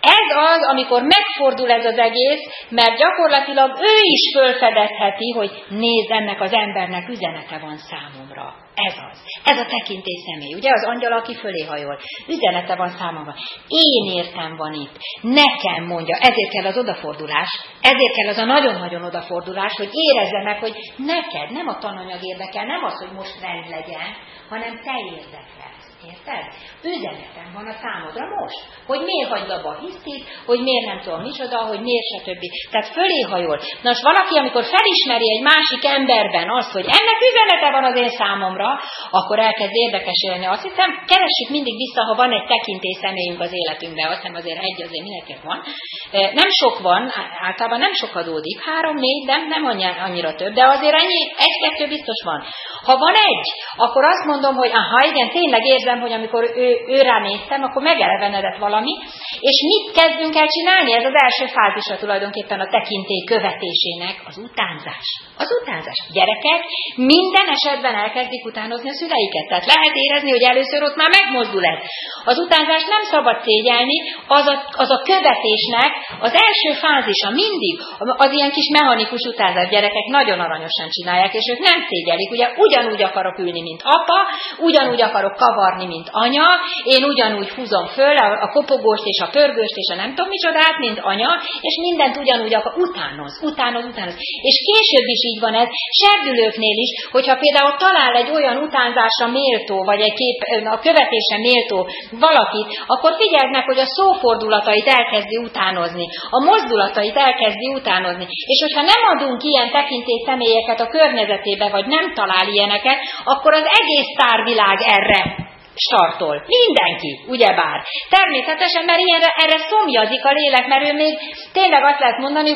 ez az, amikor megfordul ez az egész, mert gyakorlatilag ő is fölfedezheti, hogy nézd, ennek az embernek üzenete van számomra. Ez az. Ez a tekintély személy. Ugye az angyal, aki fölé hajol. Üzenete van számomra. Én értem van itt. Nekem mondja. Ezért kell az odafordulás. Ezért kell az a nagyon-nagyon odafordulás, hogy érezze meg, hogy neked nem a tananyag érdekel, nem az, hogy most rend legyen, hanem te érdekelsz. Érted? Üzenetem van a számodra most, hogy miért hagyd abba a hisztit, hogy miért nem tudom micsoda, hogy miért stb. Tehát fölé hajol. Na most valaki, amikor felismeri egy másik emberben azt, hogy ennek üzenete van az én számomra, akkor elkezd érdekes élni. Azt hiszem, keressük mindig vissza, ha van egy tekintély személyünk az életünkben, azt hiszem azért mindenkinek van. Nem sok van, általában nem sok adódik, 3-4, nem annyira több, de azért ennyi, 1-2 biztos van. Ha van egy, akkor azt mondom, hogy aha, igen, tényleg érzem, hogy amikor ő ránéztem, akkor megelevenedett valami, és mit kezdünk el csinálni? Ez az első fázisa tulajdonképpen a tekintély követésének az utánzás. Az utánzás. Gyerekek minden esetben elkezdik utánozni a szüleiket. Tehát lehet érezni, hogy először ott már megmozdul ez. Az utánzást nem szabad szégyelni, az a követésnek az első fázisa mindig, az ilyen kis mechanikus utánzás. Gyerekek nagyon aranyosan csinálják, és ők nem szégyelik. Ugye ugyanúgy akarok ülni, mint apa, ugyanúgy akarok kavarni, kapni, mint anya, én ugyanúgy húzom föl a kopogóst és a pörgőst és a nem tudom micsodát, mint anya, és mindent ugyanúgy utánoz. És később is így van ez, serdülőknél is, hogyha például talál egy olyan utánzásra méltó, vagy egy a követésre méltó valakit, akkor figyeld meg, hogy a szófordulatait elkezdi utánozni, a mozdulatait elkezdi utánozni. És hogyha nem adunk ilyen tekintély személyeket a környezetébe, vagy nem talál ilyeneket, akkor az egész tárvilág erre startol. Mindenki, ugyebár. Természetesen, mert ilyenre, erre szomjazik a lélek, mert ő még tényleg azt lehet mondani,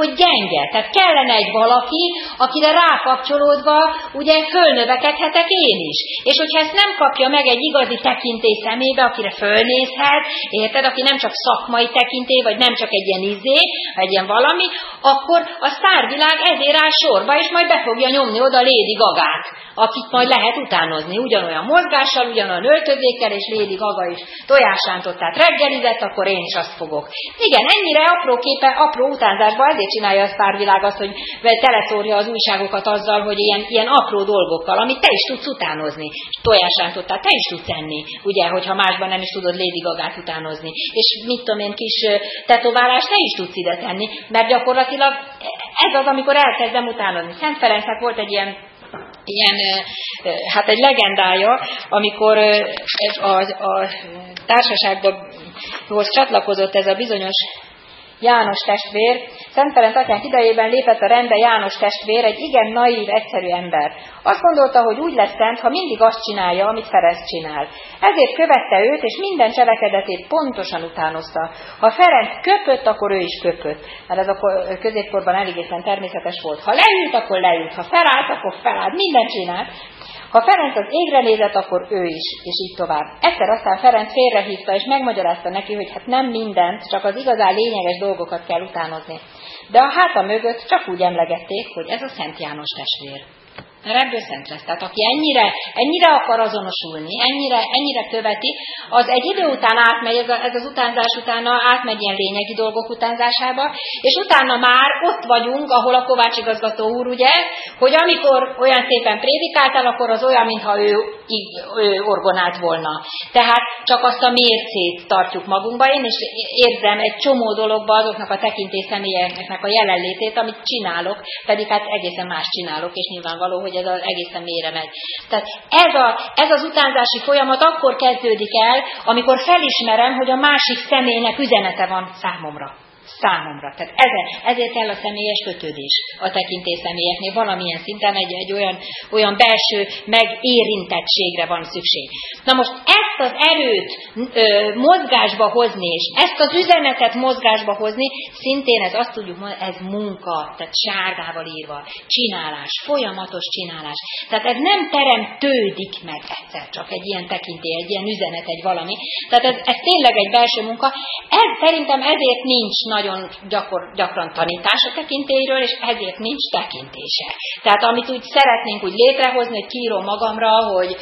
hogy gyenge. Tehát kellene egy valaki, akire rákapcsolódva, ugye, fölnövekedhetek én is. És hogyha ezt nem kapja meg egy igazi tekintély szemébe, akire fölnézhet, érted, aki nem csak szakmai tekintély, vagy nem csak egy ilyen egy ilyen valami, akkor a sztárvilág ezért áll sorba, és majd be fogja nyomni oda Lady Gagát, akit majd lehet utánozni. Ugyanolyan mozgással, ugyanolyan öltözékkel, és Lady Gaga is tojásántot, tehát reggelizett, akkor én is azt fogok. Igen, ennyire apró utánzásban ezért csinálja a sztárvilág azt, hogy teleszórja az újságokat azzal, hogy ilyen apró dolgokkal, amit te is tudsz utánozni. Tojásántot, tehát te is tudsz enni, ugye, hogyha másban nem is tudod Lady Gagát utánozni. És mit tudom én, kis tetoválást te is tudsz ide tenni, mert gyakorlatilag ez az, amikor elkezdem utánozni. Szent Ferencnek volt egy ilyen, hát egy legendája, amikor a társasághoz csatlakozott ez a bizonyos János testvér. Szent Ferenc atyánk idejében lépett a rendbe János testvér, egy igen naív, egyszerű ember. Azt gondolta, hogy úgy lesz szent, ha mindig azt csinálja, amit Ferenc csinál. Ezért követte őt, és minden cselekedetét pontosan utánozta. Ha Ferenc köpött, akkor ő is köpött. Mert ez a középkorban elégészen természetes volt. Ha leült, akkor leült. Ha felállt, akkor felállt. Mindent csinált. Ha Ferenc az égre nézett, akkor ő is, és így tovább. Egyszer aztán Ferenc félrehívta, és megmagyarázta neki, hogy hát nem mindent, csak az igazán lényeges dolgokat kell utánozni. De a háta mögött csak úgy emlegették, hogy ez a Szent János testvér. Mert ebből szent lesz. Tehát aki ennyire akar azonosulni, ennyire követi, az egy idő után átmegy, ez az utánzás utána átmegy ilyen lényegi dolgok utánzásába, és utána már ott vagyunk, ahol a Kovács igazgató úr, ugye, hogy amikor olyan szépen prédikáltál, akkor az olyan, mintha ő orgonált volna. Tehát csak azt a mércét tartjuk magunkba. Én is érzem egy csomó dologba azoknak a tekintély személyeknek a jelenlétét, amit csinálok, pedig hát egészen más csinálok, és nyilvánvaló, hogy ez az egészen mélyre megy. Tehát ez az utánzási folyamat akkor kezdődik el, amikor felismerem, hogy a másik személynek üzenete van számomra. Tehát ezért kell a személyes kötődés a tekintély személyeknél. Valamilyen szinten egy olyan belső megérintettségre van szükség. Na most ezt az erőt mozgásba hozni, és ezt az üzenetet mozgásba hozni, szintén ez azt tudjuk mondani, ez munka, tehát sárgával írva, csinálás, folyamatos csinálás. Tehát ez nem teremtődik meg egyszer csak egy ilyen tekintély, egy ilyen üzenet, egy valami. Tehát ez tényleg egy belső munka. Ez szerintem ezért nincs nagyon gyakran tanítás a tekintélyről, és ezért nincs tekintése. Tehát amit úgy szeretnénk úgy létrehozni, hogy kiírom magamra, hogy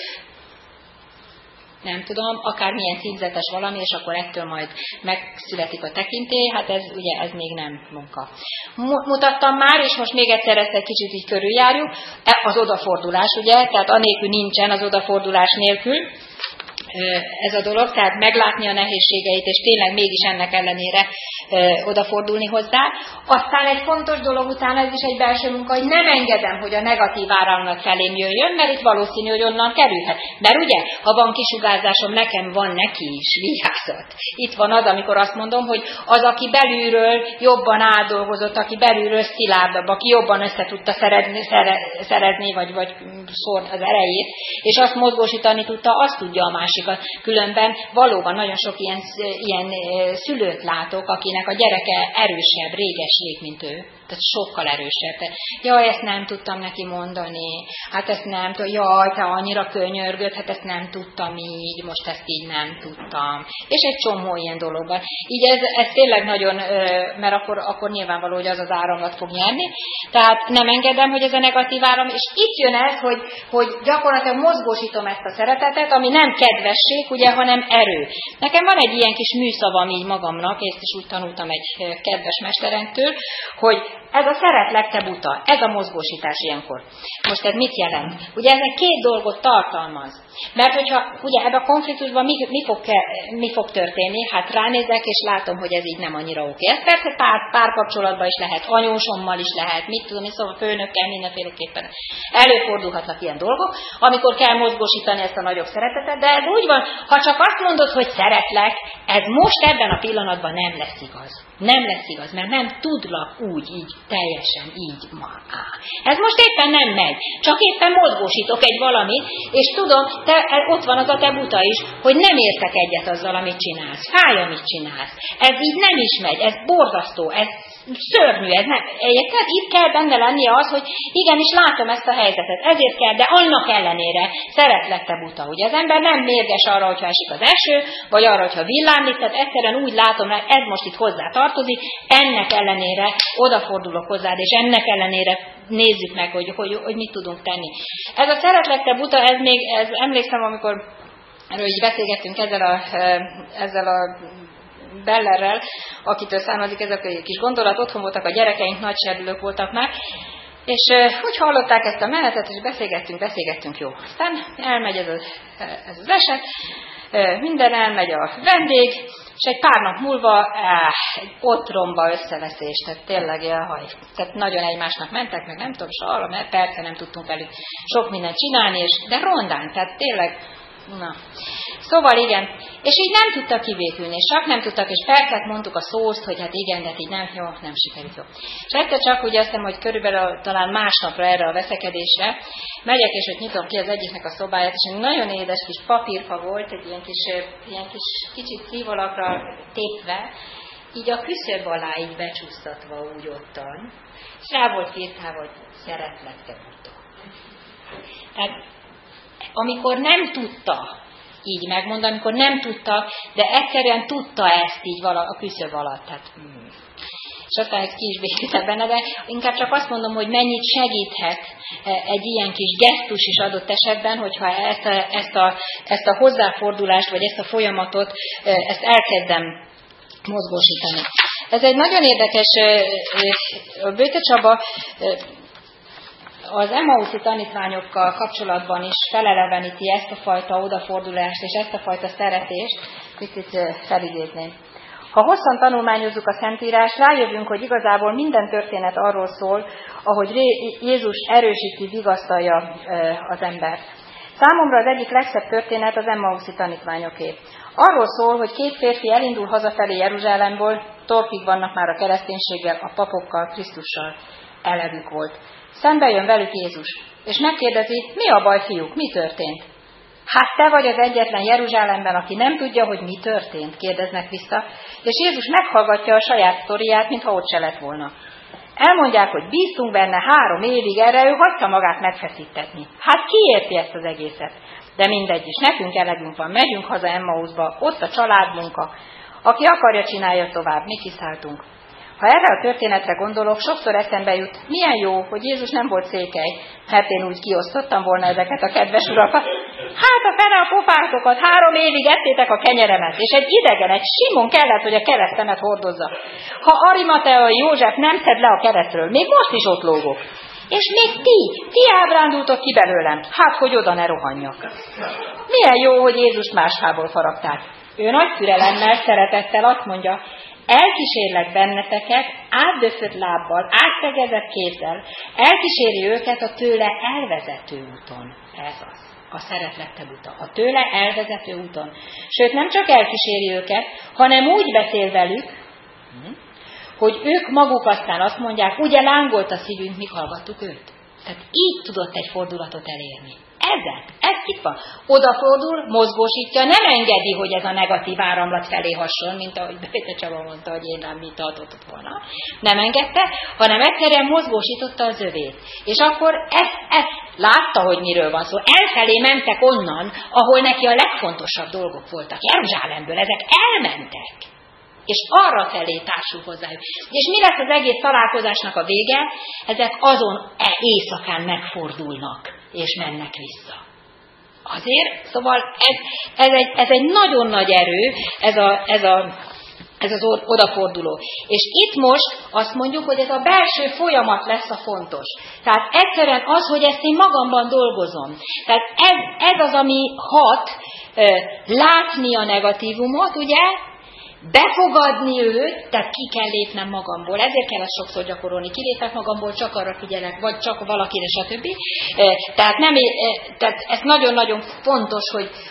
nem tudom, akármilyen címzetes valami, és akkor ettől majd megszületik a tekintély, hát ez ugye ez még nem munka. Mutattam már, és most még egyszer ezt egy kicsit így körüljárjuk, az odafordulás, ugye, tehát anélkül nincsen az odafordulás nélkül, ez a dolog, tehát meglátni a nehézségeit, és tényleg mégis ennek ellenére odafordulni hozzá. Aztán egy fontos dolog utána, ez is egy belső munka, hogy nem engedem, hogy a negatív áramlat felém jöjjön, mert itt valószínű, hogy onnan kerülhet. Mert ugye, ha van kisugárzásom, nekem van neki is vigyázat. Itt van az, amikor azt mondom, hogy az, aki belülről jobban átdolgozott, aki belülről szilárdabb, aki jobban össze tudta szerezni, vagy szórni az erejét, és azt mozgósítani tudta, azt tudja a másik. Különben valóban nagyon sok ilyen szülőt látok, akinek a gyereke erősebb, régeség, mint ő. Tehát sokkal erősebb. Jaj, ezt nem tudtam neki mondani. Hát ezt nem tudom. Jaj, te annyira könyörgöd, hát ezt nem tudtam így. Most ezt így nem tudtam. És egy csomó ilyen dologban. Így ez tényleg nagyon, mert akkor nyilvánvaló, hogy az áramlat fog nyerni. Tehát nem engedem, hogy ez a negatív áram. És itt jön ez, hogy gyakorlatilag mozgósítom ezt a szeretetet, ami nem kedvesség, ugye, hanem erő. Nekem van egy ilyen kis műszavam így magamnak, ezt is úgy tanultam egy kedves mesterenktől, hogy ez a szeretlek, te buta, ez a mozgósítás ilyenkor. Most ez mit jelent? Ugye ez két dolgot tartalmaz. Mert hogyha ugye ebben a konfliktusban mi fog történni? Hát ránézek és látom, hogy ez így nem annyira oké. Ez persze párkapcsolatban is lehet, anyósommal is lehet, mit tudom, szóval főnökkel mindenféleképpen előfordulhatnak ilyen dolgok, amikor kell mozgósítani ezt a nagyobb szeretetet, de ez úgy van, ha csak azt mondod, hogy szeretlek, ez most ebben a pillanatban nem lesz igaz. Nem lesz igaz, mert nem tudlak úgy, így, teljesen így ma. Ez most éppen nem megy, csak éppen mozgósítok egy valamit, és tudom, ott van az a te buta is, hogy nem értek egyet azzal, amit csinálsz. Fáj, amit csinálsz. Ez így nem is megy, ez borzasztó, ez szörnyű, ez nem. Tehát itt kell benne lennie az, hogy igenis látom ezt a helyzetet, ezért kell, de annak ellenére szeretlek, te buta. Ugye az ember nem mérges arra, hogyha esik az eső, vagy arra, hogyha villámlik, tehát egyszerűen úgy látom, hogy ez most itt hozzá tartozik, ennek ellenére odafordulok hozzád, és ennek ellenére nézzük meg, hogy mit tudunk tenni. Ez a szeretlek, te buta, ez emlékszem, amikor erről így beszélgettünk ezzel a Bellerrel, akitől származik ez a kis gondolat, otthon voltak a gyerekeink, nagy serdülők voltak már, és hogy hallották ezt a menetet, és beszélgettünk, jó. Aztán elmegy ez az eset, minden elmegy a vendég, és egy pár nap múlva egy otromba összeveszés, tehát tényleg elhaj. Tehát nagyon egymásnak mentek, meg nem tudom, arra, mert persze nem tudtunk velük sok mindent csinálni, de rondán, tehát tényleg. Na. Szóval igen, és így nem tudtak kivékülni, és csak nem tudtak, és percet mondtuk a szózt, hogy hát igen, de így nem, jó, nem sikerült, jó. És egyszer csak úgy azt hiszem, hogy körülbelül talán másnapra erre a veszekedésre megyek, és ott nyitom ki az egyiknek a szobáját, és egy nagyon édes kis papírfa volt, egy ilyen kis kicsit szívolakra tépve, így a küszöb alá így becsúsztatva úgy ottan, és rá volt írtál, hogy szeretlek, te buta. Tehát amikor nem tudta így megmondani, amikor nem tudta, de egyszerűen tudta ezt így a küszöb alatt. Tehát, és aztán egy ki is békített benne, de inkább csak azt mondom, hogy mennyit segíthet egy ilyen kis gesztus is adott esetben, hogyha ezt a hozzáfordulást, vagy ezt a folyamatot, ezt elkezdem mozgósítani. Ez egy nagyon érdekes, Böjte Csaba az emauszi tanítványokkal kapcsolatban is feleleveníti ezt a fajta odafordulást és ezt a fajta szeretést, picit felidézném. Ha hosszan tanulmányozzuk a Szentírás, rájövünk, hogy igazából minden történet arról szól, ahogy Jézus erősíti, vigasztalja az embert. Számomra az egyik legszebb történet az emauszi tanítványoké. Arról szól, hogy két férfi elindul hazafelé Jeruzsálemből, torkig vannak már a kereszténységgel, a papokkal, Krisztussal. Elegük volt. Szembe jön velük Jézus, és megkérdezi, mi a baj, fiúk, mi történt? Hát te vagy az egyetlen Jeruzsálemben, aki nem tudja, hogy mi történt, kérdeznek vissza, és Jézus meghallgatja a saját sztoriát, mintha ott se lett volna. Elmondják, hogy bíztunk benne 3 évig, erre ő hagyta magát megfeszítetni. Hát ki érti ezt az egészet? De mindegy is, nekünk elegünk van, megyünk haza Emmausba, ott a családmunka. Aki akarja, csinálja tovább, mi kiszálltunk. Ha erre a történetre gondolok, sokszor eszembe jut, milyen jó, hogy Jézus nem volt székely, mert én úgy kiosztottam volna ezeket a kedves urakat. Hát a fene a pofátokat, 3 évig ettétek a kenyeremet, és egy idegen, egy Simon kellett, hogy a keresztemet hordozza. Ha Arimatea József nem szed le a keresztről, még most is ott lógok. És még ti ábrándultok ki belőlem, hát hogy oda ne rohanjak. Milyen jó, hogy Jézust másfából faragták. Ő nagy türelemmel, szeretettel azt mondja, elkísérlek benneteket átdöfött lábbal, átfegezett kézzel, elkíséri őket a tőle elvezető úton. Ez az, a szeretlek, te buta, a tőle elvezető úton. Sőt, nem csak elkíséri őket, hanem úgy beszél velük, hogy ők maguk aztán azt mondják, ugye lángolt a szívünk, mi hallgattuk őt. Tehát így tudott egy fordulatot elérni. Ez itt van. Odafordul, mozgósítja, nem engedi, hogy ez a negatív áramlat felé hasson, mint ahogy Böjte Csaba mondta, hogy én nem mit tartott volna. Nem engedte, hanem egyszerűen mozgósította az övét. És akkor ezt látta, hogy miről van szó. Elfelé mentek onnan, ahol neki a legfontosabb dolgok voltak. Jeruzsálemből ezek elmentek. És arra felé társul hozzájuk. És mi lesz az egész találkozásnak a vége? Ezek azon éjszakán megfordulnak, és mennek vissza. Azért, szóval ez egy nagyon nagy erő, ez a Ez az odaforduló. És itt most azt mondjuk, hogy ez a belső folyamat lesz a fontos. Tehát egyszerűen az, hogy ezt én magamban dolgozom. Tehát ez az, ami hat, látni a negatívumot, ugye? Befogadni őt, tehát ki kell lépnem magamból. Ezért kell ezt sokszor gyakorolni. Kilépek magamból, csak arra figyelek, vagy csak valakire, stb. Tehát, tehát ez nagyon-nagyon fontos,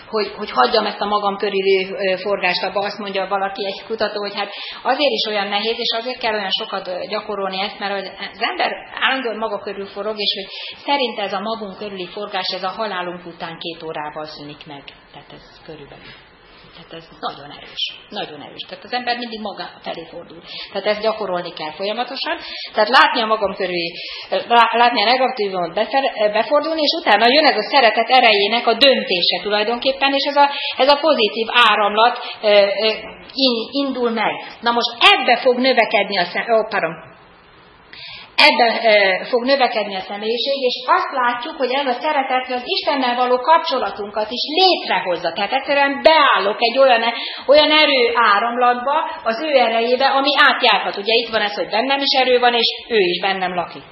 hogy hagyjam ezt a magam körüli forgást. Abba azt mondja valaki, egy kutató, hogy hát azért is olyan nehéz, és azért kell olyan sokat gyakorolni ezt, mert az ember állandóan maga körül forog, és hogy szerint ez a magunk körüli forgás, ez a halálunk után 2 órával szűnik meg. Tehát ez körülbelül. Tehát ez nagyon erős. Nagyon erős. Tehát az ember mindig maga felé fordul. Tehát ezt gyakorolni kell folyamatosan. Tehát látni a magam körüli, látni a negatívumot, befordulni, és utána jön ez a szeretet erejének a döntése tulajdonképpen, és ez a pozitív áramlat indul meg. Na most ebbe fog növekedni a személyiség, és azt látjuk, hogy ez a szeretet, hogy az Istennel való kapcsolatunkat is létrehozza. Tehát egyszerűen beállok egy olyan erő áramlatba, az ő erejébe, ami átjárhat. Ugye itt van ez, hogy bennem is erő van, és ő is bennem lakik.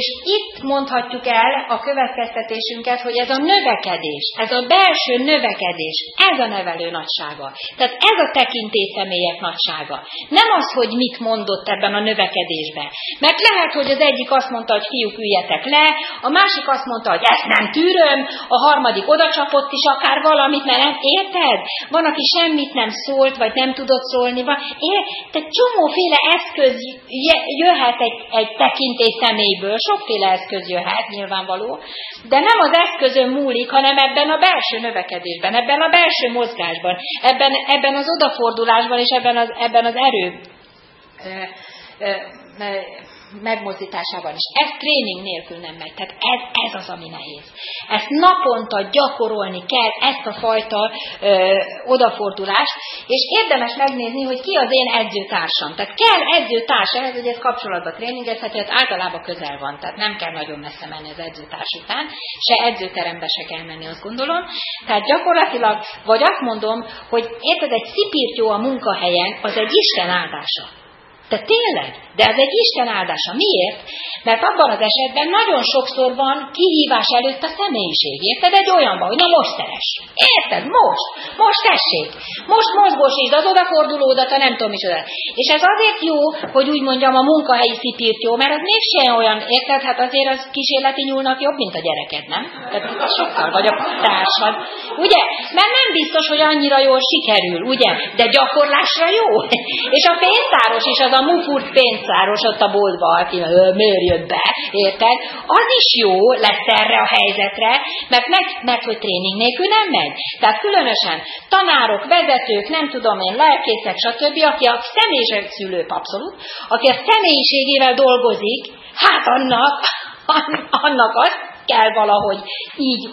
És itt mondhatjuk el a következtetésünket, hogy ez a növekedés, ez a belső növekedés, ez a nevelő nagysága. Tehát ez a tekintélyszemélyek nagysága. Nem az, hogy mit mondott ebben a növekedésben. Mert lehet, hogy az egyik azt mondta, hogy fiúk, üljetek le, a másik azt mondta, hogy ezt nem tűröm, a harmadik odacsapott is akár valamit, mert nem érted? Van, aki semmit nem szólt, vagy nem tudott szólni. Tehát csomóféle eszköz jöhet egy tekintélyszemélyiből. Sokféle eszköz jöhet, nyilvánvaló, de nem az eszközön múlik, hanem ebben a belső növekedésben, ebben a belső mozgásban, ebben az odafordulásban és ebben az erő megmozdításában is. Ez tréning nélkül nem megy, tehát ez az, ami nehéz. Ezt naponta gyakorolni kell, ezt a fajta odafordulást, és érdemes megnézni, hogy ki az én edzőtársam. Tehát kell edzőtárs ehhez, hogy ez kapcsolatban tréningezhető, hát általában közel van, tehát nem kell nagyon messze menni az edzőtárs után, se edzőterembe se kell menni, azt gondolom. Tehát gyakorlatilag, vagy azt mondom, hogy érted, egy szipírtyó a munkahelyen, az egy Isten áldása. De tényleg, de ez egy Isten áldása. Miért? Mert abban az esetben nagyon sokszor van kihívás előtt a személyiség. Érted? Egy olyanban, hogy na most szeress. Érted? Most tessék. Most mozgósítsd az odafordulódat, a nem tudom micsoda. És ez azért jó, hogy úgy mondjam, a munkahelyi szipírtyó, mert az mégsem olyan, érted? Hát azért az kísérleti nyúlnak jobb, mint a gyereked, nem? Tehát sokkal vagy a társad. Ugye? Mert nem biztos, hogy annyira jól sikerül, ugye? De gyakorlásra jó. És a pénztáros is az a mufurt pénztáros ott a boltba, aki miért jött be, érted? Az is jó lesz erre a helyzetre, mert hogy tréning nélkül nem megy. Tehát különösen tanárok, vezetők, nem tudom én, lelkészek, stb., aki a személyiség szülők abszolút, aki a személyiségével dolgozik, hát annak azt kell valahogy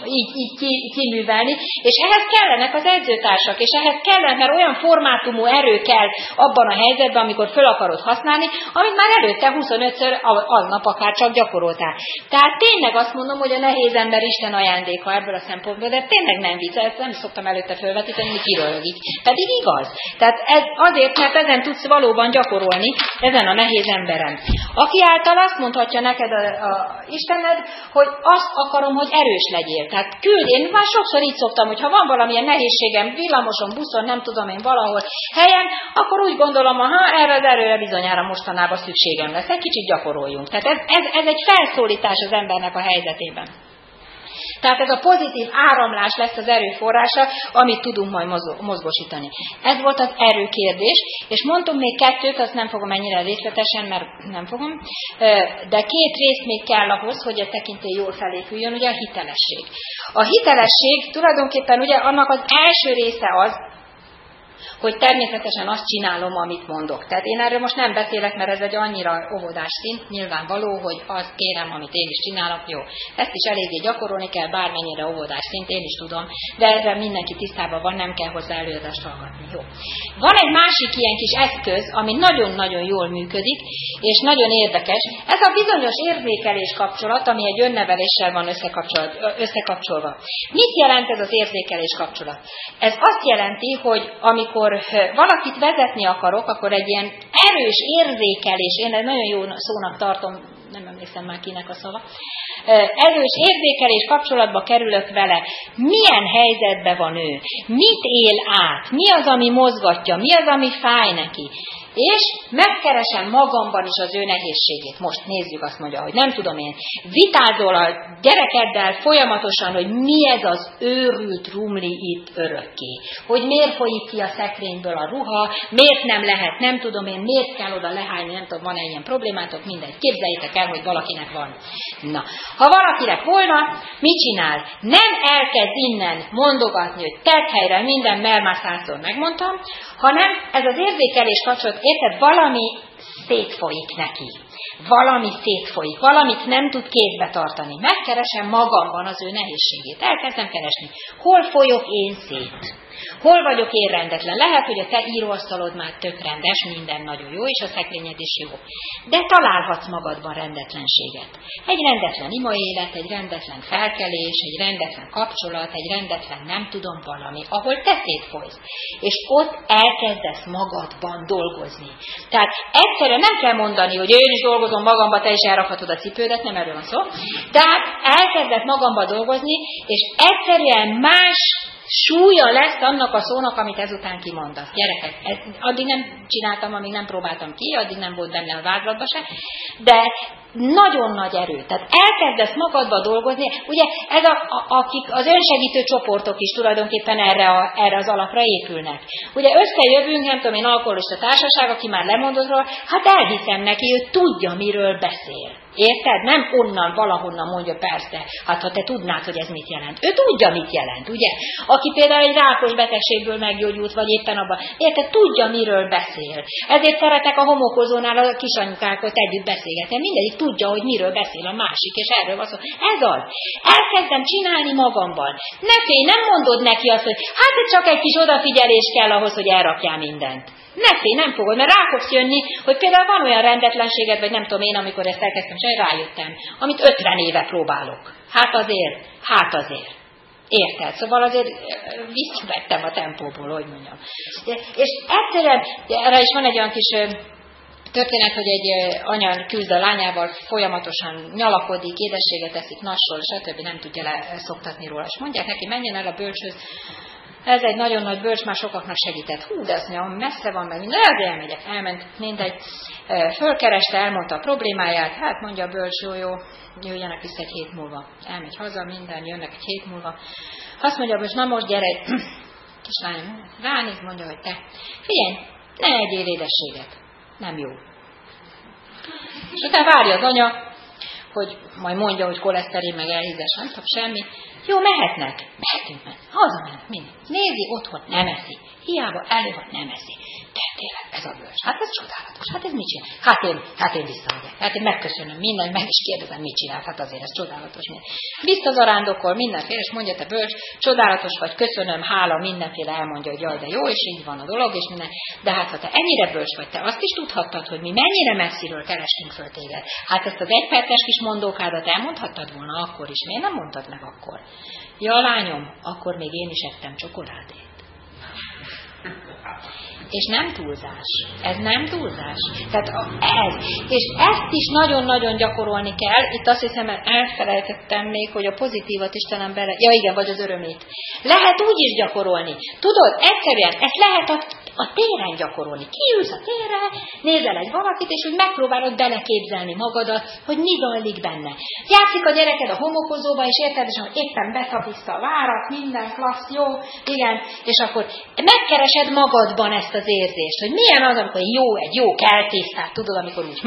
így kiművelni, és ehhez kellenek az edzőtársak, és ehhez kellene, mert olyan formátumú erő kell abban a helyzetben, amikor föl akarod használni, amit már előtte 25-ször aznap akár csak gyakoroltál. Tehát tényleg azt mondom, hogy a nehéz ember Isten ajándéka ebből a szempontból, de tényleg nem vicc, ezt nem szoktam előtte felvetíteni, hogy kiröhögik. Pedig igaz. Tehát ez azért, mert ezen tudsz valóban gyakorolni, ezen a nehéz emberen. Aki által azt mondhatja neked a Istened, hogy azt akarom, hogy erős legyél. Tehát küld, én már sokszor így szoktam, hogy ha van valamilyen nehézségem, villamoson, buszon, nem tudom én valahol helyen, akkor úgy gondolom, aha, erre az erőre bizonyára mostanában szükségem lesz. Egy kicsit gyakoroljunk. Tehát ez egy felszólítás az embernek a helyzetében. Tehát ez a pozitív áramlás lesz az erőforrása, amit tudunk majd mozgósítani. Ez volt az erőkérdés, és mondtam még 2, azt nem fogom ennyire részletesen, mert nem fogom, de 2 rész még kell ahhoz, hogy a tekintély jól felépüljön, ugye a hitelesség. A hitelesség tulajdonképpen ugye annak az első része az, hogy természetesen azt csinálom, amit mondok. Tehát én erről most nem beszélek, mert ez egy annyira óvodás szint, nyilvánvaló, hogy azt kérem, amit én is csinálok, jó. Ezt is eléggé gyakorolni kell, bármennyire óvodás szint, én is tudom, de ezzel mindenki tisztában van, nem kell hozzá előadást hallgatni. Jó. Van egy másik ilyen kis eszköz, ami nagyon-nagyon jól működik, és nagyon érdekes. Ez a bizonyos érzékelés kapcsolat, ami egy önneveléssel van összekapcsolva. Mit jelent ez az érzékelés kapcsolat? Ez azt jelenti, hogy amikor amikor valakit vezetni akarok, akkor egy ilyen erős érzékelés, én egy nagyon jó szónak tartom, nem emlékszem már kinek a szava, erős érzékelés kapcsolatba kerülök vele. Milyen helyzetben van ő? Mit él át? Mi az, ami mozgatja? Mi az, ami fáj neki? És megkeresem magamban is az ő nehézségét. Most nézzük, azt mondja, hogy nem tudom én. Vitázol a gyerekeddel folyamatosan, hogy mi ez az őrült rumli itt örökké. Hogy miért folyik ki a szekrényből a ruha, miért nem lehet, nem tudom én, miért kell oda lehányni, nem tudom, van-e ilyen problémátok, mindegy. Képzeljétek el, hogy valakinek van. Na, ha valakinek volna, mit csinál? Nem elkezd innen mondogatni, hogy tedd helyre minden, mert már 100-szor megmondtam, hanem ez az érzékelés kapcsolat, érted, valami szétfolyik neki. Valami szétfolyik, valamit nem tud kézbe tartani. Megkeresem magamban az ő nehézségét. Elkezdem keresni. Hol folyok én szét? Hol vagyok én rendetlen? Lehet, hogy a te íróasztalod már tök rendes, minden nagyon jó, és a szekrényed is jó. De találhatsz magadban rendetlenséget. Egy rendetlen imaélet, egy rendetlen felkelés, egy rendetlen kapcsolat, egy rendetlen nem tudom valami, ahol te szétfolysz. És ott elkezdesz magadban dolgozni. Tehát egyszerűen nem kell mondani, hogy én is dolgozom magamba, te is elrakhatod a cipődet, nem erről van szó. Tehát elkezdett magamba dolgozni, és egyszerűen más súlya lesz annak a szónak, amit ezután kimondasz. Gyerekek, addig nem csináltam, amíg nem próbáltam ki, addig nem volt benne a vázlatba se, de nagyon nagy erő. Tehát elkezdesz magadba dolgozni. Ugye ez akik az önsegítő csoportok is tulajdonképpen erre az alapra épülnek. Ugye összejövünk, nem tudom én, alkoholista társaság, aki már lemondott róla, hát elhiszem neki, hogy tudja, miről beszél. Érted? Nem onnan, valahonnan mondja, persze, hát ha te tudnád, hogy ez mit jelent. Ő tudja, mit jelent, ugye? Aki például egy rákos betegségből meggyógyult, vagy éppen abban, érted? Tudja, miről beszél. Ezért szeretek a homokozónál a kisanyukákat együtt beszélgetni. Mindegyik tudja, hogy miről beszél a másik, és erről van szó. Ez az. Elkezdem csinálni magamban. Ne félj, nem mondod neki azt, hogy hát csak egy kis odafigyelés kell ahhoz, hogy elrakjál mindent. Ne félj, nem fogod, mert rá fogsz jönni, hogy például van olyan rendetlenséged, vagy nem tudom én, amikor ezt elkezdtem, és rájöttem, amit 50 éve próbálok. Hát azért. Érted? Szóval azért visszavettem a tempóból, hogy mondjam. És egyszerűen, erre is van egy olyan kis történet, hogy egy anya küzd a lányával, folyamatosan nyalakodik, édességet eszik, nassol, stb. Nem tudja leszoktatni róla. És mondják neki, menjen el a bölcshöz. Ez egy nagyon nagy bölcs, már sokaknak segített. Hú, de azt mondja, messze van, meg minden, elmegyek, elment, mindegy. Fölkereste, elmondta a problémáját, hát mondja a bölcs, jó, jöjjenek vissza egy hét múlva. Elmegy haza, minden, jönnek egy hét múlva. Azt mondja a bölcs, na most gyere, kislányom, ránéz, mondja, hogy te, figyelj, ne egyél édességet, nem jó. És utána várja az anya, hogy majd mondja, hogy koleszterin, meg elhízás, nem tudom, semmi. Jó, mehetünk, hazamennek, mindig. Nézi otthon, nem eszi. Hiába elő van, nem eszi. De tényleg, ez a bölcs, hát ez csodálatos, hát ez mit csinál? Hát én visszamegyek, hát én megköszönöm mindent, meg is kérdezem, mit csinál, hát azért ez csodálatos. Visszazarándokol mindenféle, és mondja, te bölcs, csodálatos vagy, köszönöm, hála, mindenféle elmondja, hogy jaj, de jó, és így van a dolog, és minden. De hát ha te ennyire bölcs vagy, te azt is tudhattad, hogy mi mennyire messziről kerestünk föl téged. Hát ezt az egyperces kis mondókádat elmondhattad volna akkor is, miért nem mondtad meg akkor? Ja, lányom, akkor még én is ettem csokoládét. És nem túlzás. Ez nem túlzás. Tehát ez. És ezt is nagyon-nagyon gyakorolni kell. Itt azt hiszem, elfelejtettem még, hogy a pozitívat is talán bele... Ja igen, vagy az örömét. Lehet úgy is gyakorolni. Tudod, egyszerűen ezt lehet a téren gyakorolni. Kiülsz a térre, nézel egy valakit, és úgy megpróbálod beleképzelni magadat, hogy mi zajlik benne. Játszik a gyereked a homokozóba, és érted, és éppen beszap vissza a várat, minden klassz, jó, igen, és akkor megkeresed magadban ezt az érzést, hogy milyen az, amikor egy jó keltésztát, tudod, amikor úgy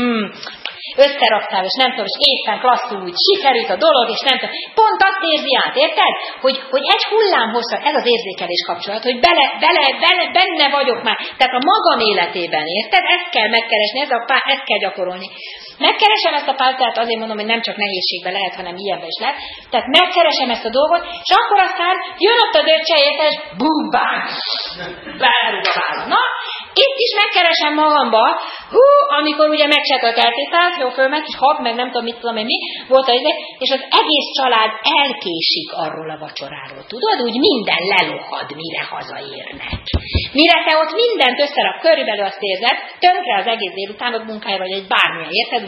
összeraktál, és nem tudom, és éppen klasszul úgy sikerült a dolog, és nem tudom, pont azt érzi át, érted? Hogy egy hullám hosszal, ez az érzékelés kapcsolat, hogy benne vagyok már, tehát a magam életében, érted? Ezt kell megkeresni, ezt kell gyakorolni. Megkeresem ezt a pálcát, azért mondom, hogy nem csak nehézségben lehet, hanem ilyenben is lehet. Tehát megkeresem ezt a dolgot, és akkor aztán jön ott a döcseért, és bum, bám, belerúg a vállam. Na, itt is megkeresem magamba, hú, amikor ugye megsekötelték, tehát jó, föl meg, és hab, meg nem tudom, mit tudom én mi, volt az ide, és az egész család elkésik arról a vacsoráról, tudod? Úgy minden lelohad, mire hazaérnek. Mire te ott mindent összerak, körülbelül azt érzed, tönkre az egész délután, vagy munkája, vagy egy bármilyen, érted?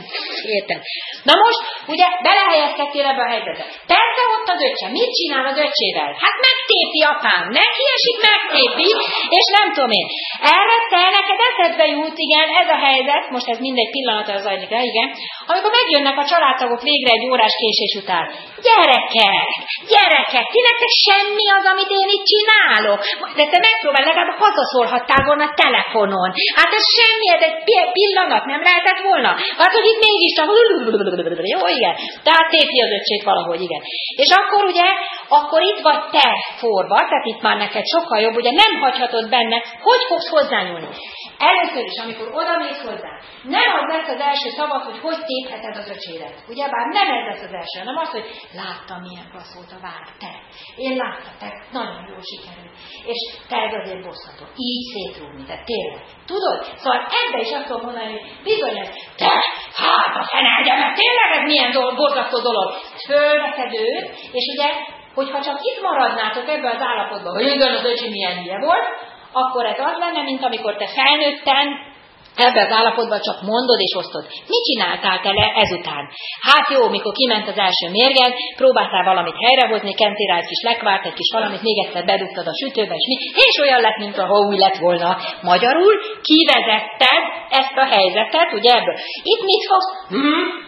Érted. Na most, ugye, belehelyezkedtél ebbe a helyzetbe. Persze ott az öccse, mit csinál az öccsével? Hát megtépi apám, neki esik, megtépi, és nem tudom én. Erre te neked eszedbe jut, igen, ez a helyzet, most ez mindegy pillanatra zajlik le, igen, amikor megjönnek a családtagok végre egy órás késés után. Gyerekek, ti nektek semmi az, amit én itt csinálok. De te megpróbál, legalább hazaszólhattál volna telefonon. Hát ez semmi, ez egy pillanat, nem lehetett volna. Hát, hogy itt mégis csak... Jó, igen. Tehát tépi az öcsét valahogy, igen. És akkor ugye, akkor itt vagy te forva, tehát itt már neked sokkal jobb, ugye nem hagyhatod benne, hogy fogsz hozzányúlni. Először is, amikor oda mész hozzá, nem az lesz az első szabad, hogy hogy tépheted az öcsédet. Ugyebár nem ez lesz az első, hanem az, hogy láttam, milyen klassz volt a vára, te. Én láttam, te nagyon jól sikerült. És te ez azért bosszható. Így szétrúgni, de tényleg. Tudod? Szóval ebbe is azt tudom mondani, hogy bizony ez, te, hát a fenelje, mert tényleg ez milyen borzasztó dolog. Fölveszed őt, és ugye, hogyha csak itt maradnátok ebben az állapotban, hogy igen, az öcsi milyen hülye volt, akkor ez az lenne, mint amikor te felnőtten ebben az állapotban csak mondod és osztod. Mit csináltál te le ezután? Hát jó, mikor kiment az első mérged, próbáltál valamit helyrehozni, kentél rá egy kis lekvárt, egy kis valamit, még egyszer bedugtad a sütőbe, és mi? És olyan lett, mint ha úgy lett volna. Magyarul kivezetted ezt a helyzetet, ugye ebből. Itt mit fogsz?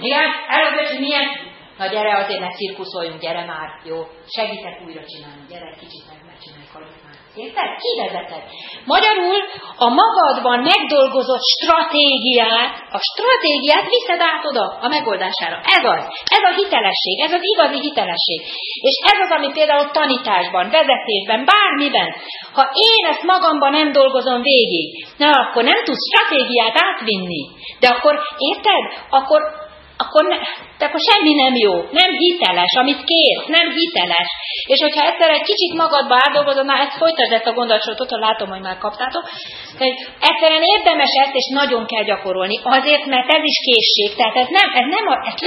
Igen, előbb, hogy milyen? Na gyere, azért ne cirkuszoljunk, gyere már, jó. Segítek újra csinálni, gyere, egy kicsit megcsinálj valamit már. Érted? Kivezeted. Magyarul a magadban megdolgozott stratégiát viszed át oda a megoldására. Ez az. Ez a hitelesség. Ez az igazi hitelesség. És ez az, ami például tanításban, vezetésben, bármiben. Ha én ezt magamban nem dolgozom végig, na akkor nem tudsz stratégiát átvinni. De akkor, érted? Akkor semmi nem jó, nem hiteles, amit kérsz, nem hiteles. És hogyha egyszer egy kicsit magadba átdolgozod, már ezt folytasd ezt a gondolatot, otthon látom, hogy már kaptátok. Egyszerűen érdemes ezt, és nagyon kell gyakorolni. Azért, mert ez is készség, tehát ezt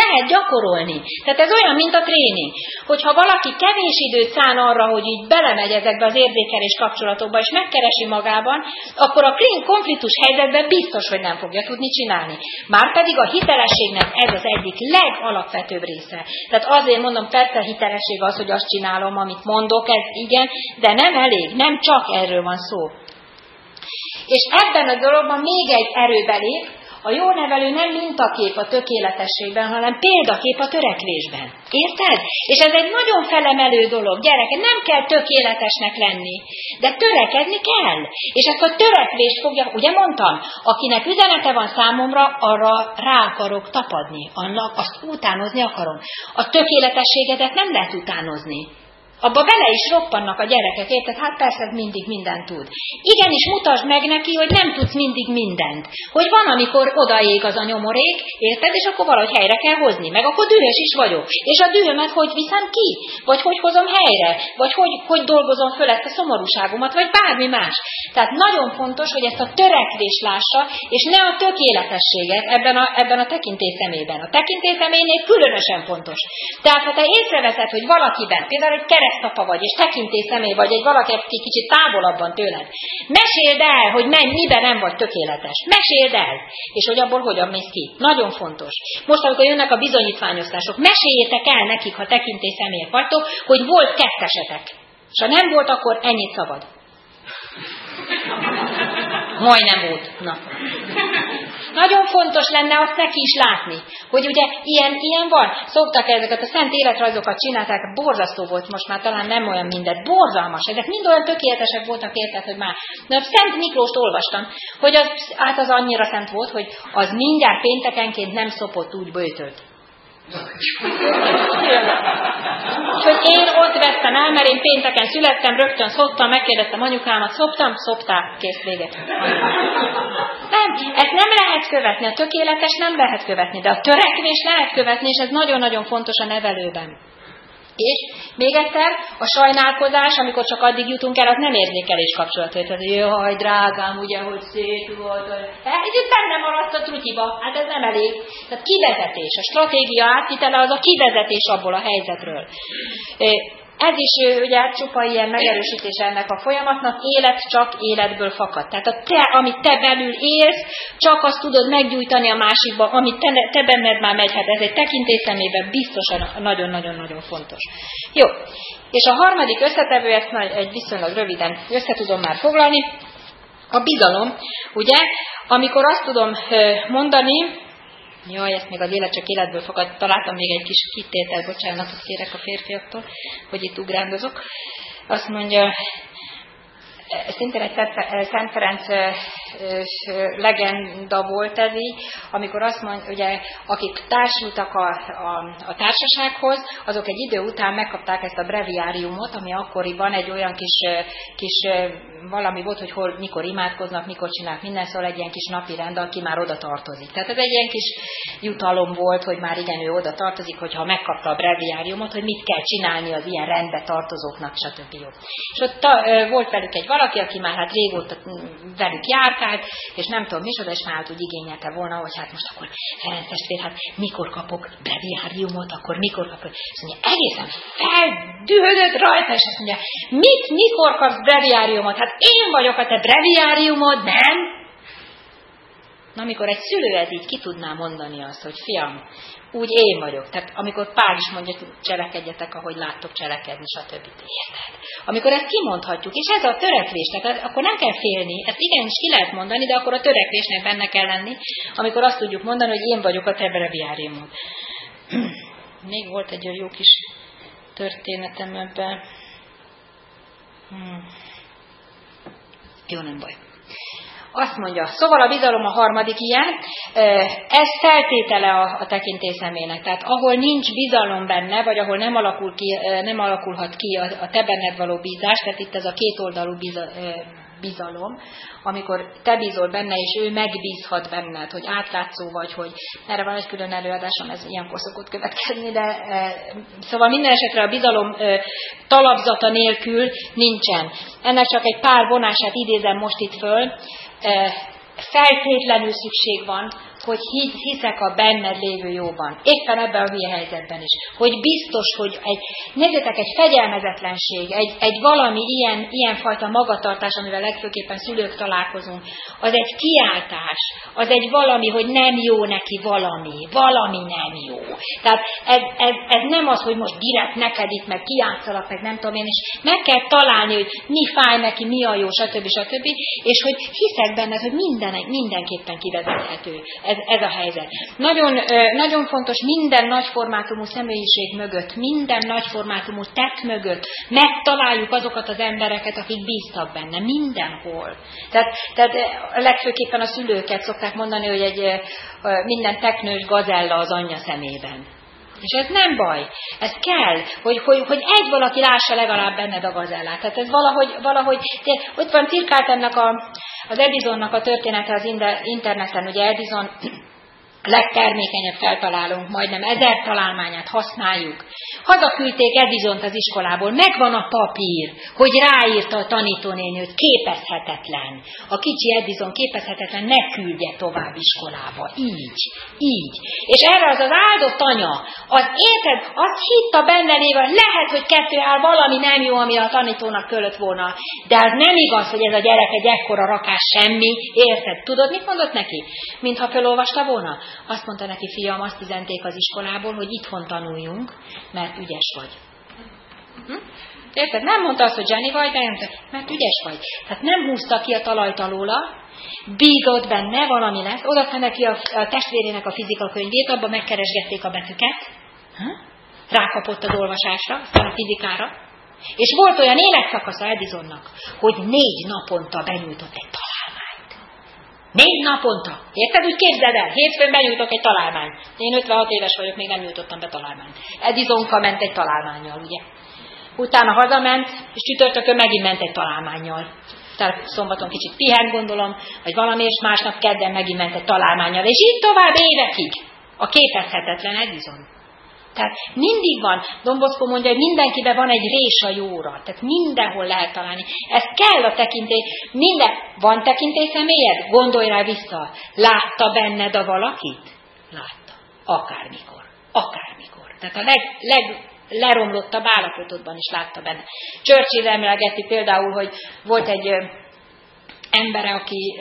lehet gyakorolni. Tehát ez olyan, mint a tréning. Hogyha valaki kevés időt szán arra, hogy így belemegy ezekbe az érzékelés kapcsolatokba, és megkeresi magában, akkor a konfliktus helyzetben biztos, hogy nem fogja tudni csinálni. Márpedig a hitelességnek ez az egyik legalapvetőbb része. Tehát azért mondom, persze a hitelesség az, hogy azt csinálom, amit mondok, ez igen, de nem elég, nem csak erről van szó. És ebben a dologban még egy erőbelép, a jó nevelő nem mintakép a tökéletességben, hanem példakép a törekvésben. Érted? És ez egy nagyon felemelő dolog. Gyereke, nem kell tökéletesnek lenni, de törekedni kell. És ezt a törekvést fogja, ugye mondtam, akinek üzenete van számomra, arra rá akarok tapadni, annak azt utánozni akarom. A tökéletességedet nem lehet utánozni. Abba bele is roppannak a gyerekek, érted? Hát persze mindig mindent tud. Igenis, mutasd meg neki, hogy nem tudsz mindig mindent. Hogy van, amikor odaég az a nyomorék, érted? És akkor valahogy helyre kell hozni. Meg akkor dühös is vagyok. És a dühömet hogy viszem ki? Vagy hogy hozom helyre? Vagy hogy dolgozom föl ezt a szomorúságomat? Vagy bármi más. Tehát nagyon fontos, hogy ezt a törekvés lássa, és ne a tökéletességet ebben a tekintély szemében. A tekintély személynél különösen fontos. Tehát, ha te észreveszed, hogy valakiben, például egy keresztapa vagy, és tekintély személy vagy, egy valaki egy kicsit távolabban tőled. Meséld el, hogy miben nem vagy tökéletes. Meséld el, és hogy abból hogyan mész ki. Nagyon fontos. Most, amikor jönnek a bizonyítványosztások, meséljétek el nekik, ha tekintély személyek vagytok, hogy volt kettesetek. És ha nem volt, akkor ennyit szabad. Majdnem volt. Na. Nagyon fontos lenne azt neki is látni, hogy ugye ilyen van. Szoktak ezeket a szent életrajzokat csinálták, borzasztó volt most már, talán nem olyan mindent, borzalmas. Ezek mind olyan tökéletesek voltak, érted, hogy már. Na, Szent Miklóst olvastam, hogy az annyira szent volt, hogy az mindjárt péntekenként nem szopott úgy böjtölt. És hogy én ott vettem el, mert én pénteken születtem, rögtön szoptam, megkérdeztem anyukámat, szoptál, kész, vége. Nem, ezt nem lehet követni, a tökéletes nem lehet követni, de a törekvés lehet követni, és ez nagyon-nagyon fontos a nevelőben. És még egyszer, a sajnálkozás, amikor csak addig jutunk el, az nem érzékelés kapcsolatú. Tehát, jaj, drágám, ugye, hogy szép volt. Ez itt benne maradt a trutyiba. Hát ez nem elég. Tehát kivezetés, a stratégia átvitele az a kivezetés abból a helyzetről. Ez is ugye csupa ilyen megerősítés ennek a folyamatnak, élet csak életből fakad. Tehát amit te belül élsz, csak azt tudod meggyújtani a másikba, amit te benned már megy. Hát ez egy tekintély szemében biztosan nagyon-nagyon-nagyon fontos. Jó, és a harmadik összetevő, ezt már egy viszonylag röviden össze tudom már foglalni, a bizalom, ugye, amikor azt tudom mondani, jaj, ezt még az élet csak életből fakad. Találtam még egy kis kitételt, bocsánatot kérek a férfiaktól, hogy itt ugrándozok. Azt mondja, szintén egy Szent Ferenc legenda volt ez így, amikor azt mondja, ugye, akik társultak a társasághoz, azok egy idő után megkapták ezt a breviáriumot, ami akkoriban egy olyan kis valami volt, hogy mikor imádkoznak, mikor csinálnak minden, szóval egy ilyen kis napi rend, aki már oda tartozik. Tehát ez egy ilyen kis jutalom volt, hogy már igen, ő oda tartozik, hogyha megkapta a breviáriumot, hogy mit kell csinálni az ilyen rendbe tartozóknak, stb. És ott volt velük egy valaki, aki már hát régóta velük járkált, és nem tudom micsoda, és már hát úgy igényelte volna, hogy hát most akkor Ferenc testvér, hát mikor kapok breviáriumot, akkor mikor kapok. Azt mondja, egészen feldühödött rajta, és azt mondja, mikor kapsz breviáriumot? Hát én vagyok a te breviáriumod, nem? Na, amikor egy szülő ez így ki tudná mondani azt, hogy fiam, úgy én vagyok. Tehát amikor Pál is mondja, cselekedjetek, ahogy láttok cselekedni, stb. Érted? Amikor ezt kimondhatjuk, és ez a törekvésnek, akkor nem kell félni. Ezt igenis ki lehet mondani, de akkor a törekvésnek benne kell lenni, amikor azt tudjuk mondani, hogy én vagyok a te breviáriumod. Még volt egy jó kis történetem ebben. Jó, nem baj. Azt mondja, szóval a bizalom a harmadik ilyen, ez feltétele a tekintély személynek. Tehát ahol nincs bizalom benne, vagy ahol nem alakulhat ki a te benned való bízás, tehát itt ez a kétoldalú bizalom, amikor te bízol benne, és ő megbízhat benned, hogy átlátszó vagy, hogy erre van egy külön előadásom, ez ilyenkor szokott következni, de szóval minden esetre a bizalom talapzata nélkül nincsen. Ennek csak egy pár vonását idézem most itt föl. Feltétlenül szükség van, hogy hiszek a benned lévő jóban. Éppen ebben a hülye helyzetben is. Hogy biztos, hogy nézzétek, egy fegyelmezetlenség, egy valami ilyenfajta magatartás, amivel legfőképpen szülők találkozunk, az egy kiáltás, az egy valami, hogy nem jó neki valami nem jó. Tehát ez nem az, hogy most direkt neked itt, meg kiátszalak, meg nem tudom én, és meg kell találni, hogy mi fáj neki, mi a jó, stb. Stb. És hogy hiszek benned, hogy mindenképpen kivezethető. Ez a helyzet. Nagyon fontos minden nagyformátumú személyiség mögött, minden nagyformátumú tett mögött megtaláljuk azokat az embereket, akik bíztak benne. Mindenhol. Tehát legfőképpen a szülőket szokták mondani, hogy egy minden teknős gazella az anyja szemében. És ez nem baj. Ez kell, hogy egy valaki lássa legalább benned a gazellát. Tehát ez valahogy ott van cirkált ennek az Edisonnak a története az interneten. Ugye Edison legtermékenyebb feltalálónk, majdnem 1000 találmányát használjuk. Hazaküldték Edisont az iskolából, megvan a papír, hogy ráírta a tanítónéni, hogy képezhetetlen. A kicsi Edison képezhetetlen, ne küldje tovább iskolába. Így. És erre az áldott anya, az érted, azt hitta benne léve, lehet, hogy valami nem jó, ami a tanítónak költ volna. De az nem igaz, hogy ez a gyerek egy ekkora rakás semmi, érted? Tudod, mit mondott neki? Mintha felolvasta volna? Azt mondta neki, fiam, azt üzenték az iskolából, hogy itthon tanuljunk, mert ügyes vagy. Érted? Nem mondta azt, hogy Jenny vagy, de mondta, mert ügyes vagy. Tehát nem húzta ki a talajt alóla, bízott benne, valami lesz, odadta neki a testvérének a fizika könyvét, abban megkeresgették a betűket, rákapott az olvasásra, aztán a fizikára, és volt olyan életszakasza Edisonnak, hogy 4 naponta benyújtott egy találmányt. 4 naponta. Érted? Úgy képzeld el. Hétfőn benyújtok egy találmányt. Én 56 éves vagyok, még nem nyújtottam be találmányt. Edisonka ment egy találmánnyal, ugye? Utána hazament, és csütörtökön megint ment egy találmánnyal. Tehát szombaton kicsit pihent, gondolom, vagy valami, és másnap kedden megint ment egy találmánnyal. És így tovább évekig. A képezhetetlen Edison. Tehát mindig van, Don Bosco mondja, hogy mindenkiben van egy rés a jóra. Tehát mindenhol lehet találni. Ez kell a tekintély. Minden. Van tekintélyszemélyed? Gondolj rá vissza. Látta benned a valakit? Látta. Akármikor. Akármikor. Tehát a leromlottabb állapotodban is látta benne. Churchill emlegeti például, hogy volt egy embere, aki,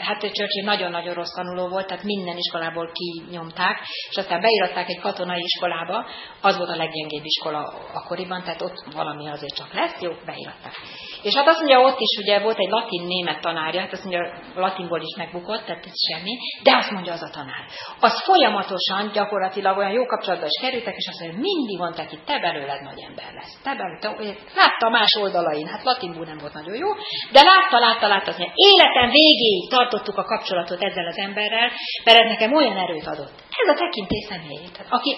hát Churchill nagyon-nagyon rossz tanuló volt, tehát minden iskolából kinyomták, és aztán beiratták egy katonai iskolába, az volt a leggyengébb iskola akkoriban, tehát ott valami azért csak lesz, jó, beiratták. És hát azt mondja, ott is ugye volt egy latin-német tanárja, hát azt mondja, latinból is megbukott, tehát ez semmi, de azt mondja az a tanár. Az folyamatosan, gyakorlatilag olyan jó kapcsolatban is kerültek, és azt mondja, mindig mondták, hogy te belőled nagy ember lesz. Te belőled, látta más oldalain, hát latinból nem volt nagyon jó, de látta, életem végéig tartottuk a kapcsolatot ezzel az emberrel, mert ez nekem olyan erőt adott. Ez a tekintély személye,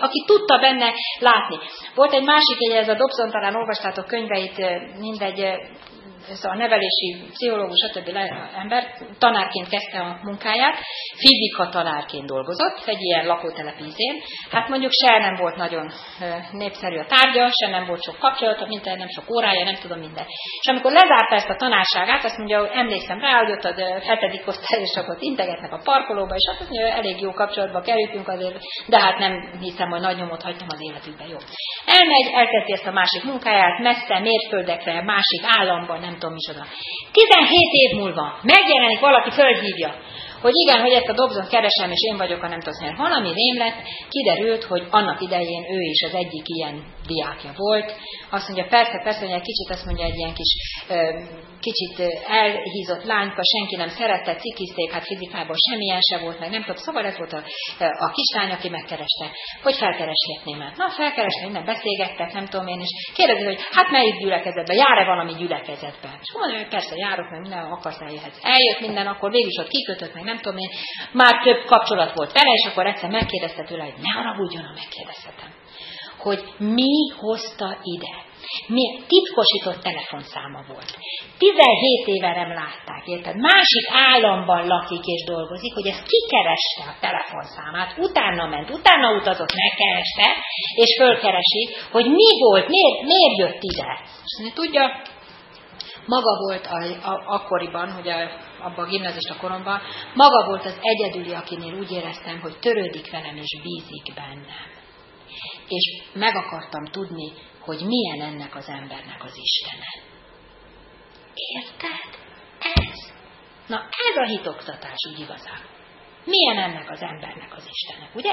aki tudta benne látni. Volt egy másik, ez a Dobson, talán olvastátok könyveit, mindegy, ez a nevelési pszichológus, stb. Ember, tanárként kezdte a munkáját, fizika tanárként dolgozott, egy ilyen lakótelepízén. Hát mondjuk se nem volt nagyon népszerű a tárgya, se nem volt sok kapcsolata, minden, nem sok órája, nem tudom minden. És amikor lezárta ezt a tanárságát, azt mondja, hogy emlékszem rá, hogy ott a 7. osztályosokat integetnek a parkolóba, és azt mondja, hogy elég jó kapcsolatba kerültünk azért, de hát nem hiszem, hogy nagy nyomot hagytam az életükbe, jó. Elmegy, elkezdi ezt a másik munkáját, messze, mérföldekre, másik államban, nem tudom micsoda. 17 év múlva megjelenik valaki, fölhívja, hogy igen, hogy ezt a Dobsont keresem, és én vagyok a nem tudom, mert valami rém lett, kiderült, hogy annak idején ő is az egyik ilyen diákja volt. Azt mondja, persze, mondja, egy kicsit, azt mondja, egy ilyen kis, kicsit elhízott lányka, senki nem szerette, cikizték, hát fizikában semmilyen se volt, meg nem tudom, szóval ez volt a kislány, aki megkereste, hogy felkereshetném el. Na, felkeresném, nem beszélgettek, nem tudom én, és kérdezi, hogy hát melyik gyülekezetbe, jár-e valami gyülekezetbe? És mondja, hogy persze, járok, mert minden akarsz, eljöhetsz. Eljött minden, akkor végül is ott kikötött, meg nem tudom én, már több kapcsolat volt vele, és akkor egyszer megkérdezte tőle, hogy ne haragudjon, ha megkérdezhetem, hogy mi hozta ide. Mi titkosított telefonszáma volt. 17 éve nem látták, érted? Másik államban lakik és dolgozik, hogy ez kikereste a telefonszámát, utána ment, utána utazott, megkereste, és fölkeresi, hogy mi volt, miért jött ide. És tudja, maga volt akkoriban, hogy abban a gimnazista koromban, maga volt az egyedüli, akinél úgy éreztem, hogy törődik velem és bízik bennem. És meg akartam tudni, hogy milyen ennek az embernek az Istene. Érted? Ez. Na ez a hitoktatás úgy igazán. Milyen ennek az embernek az Istenek, ugye?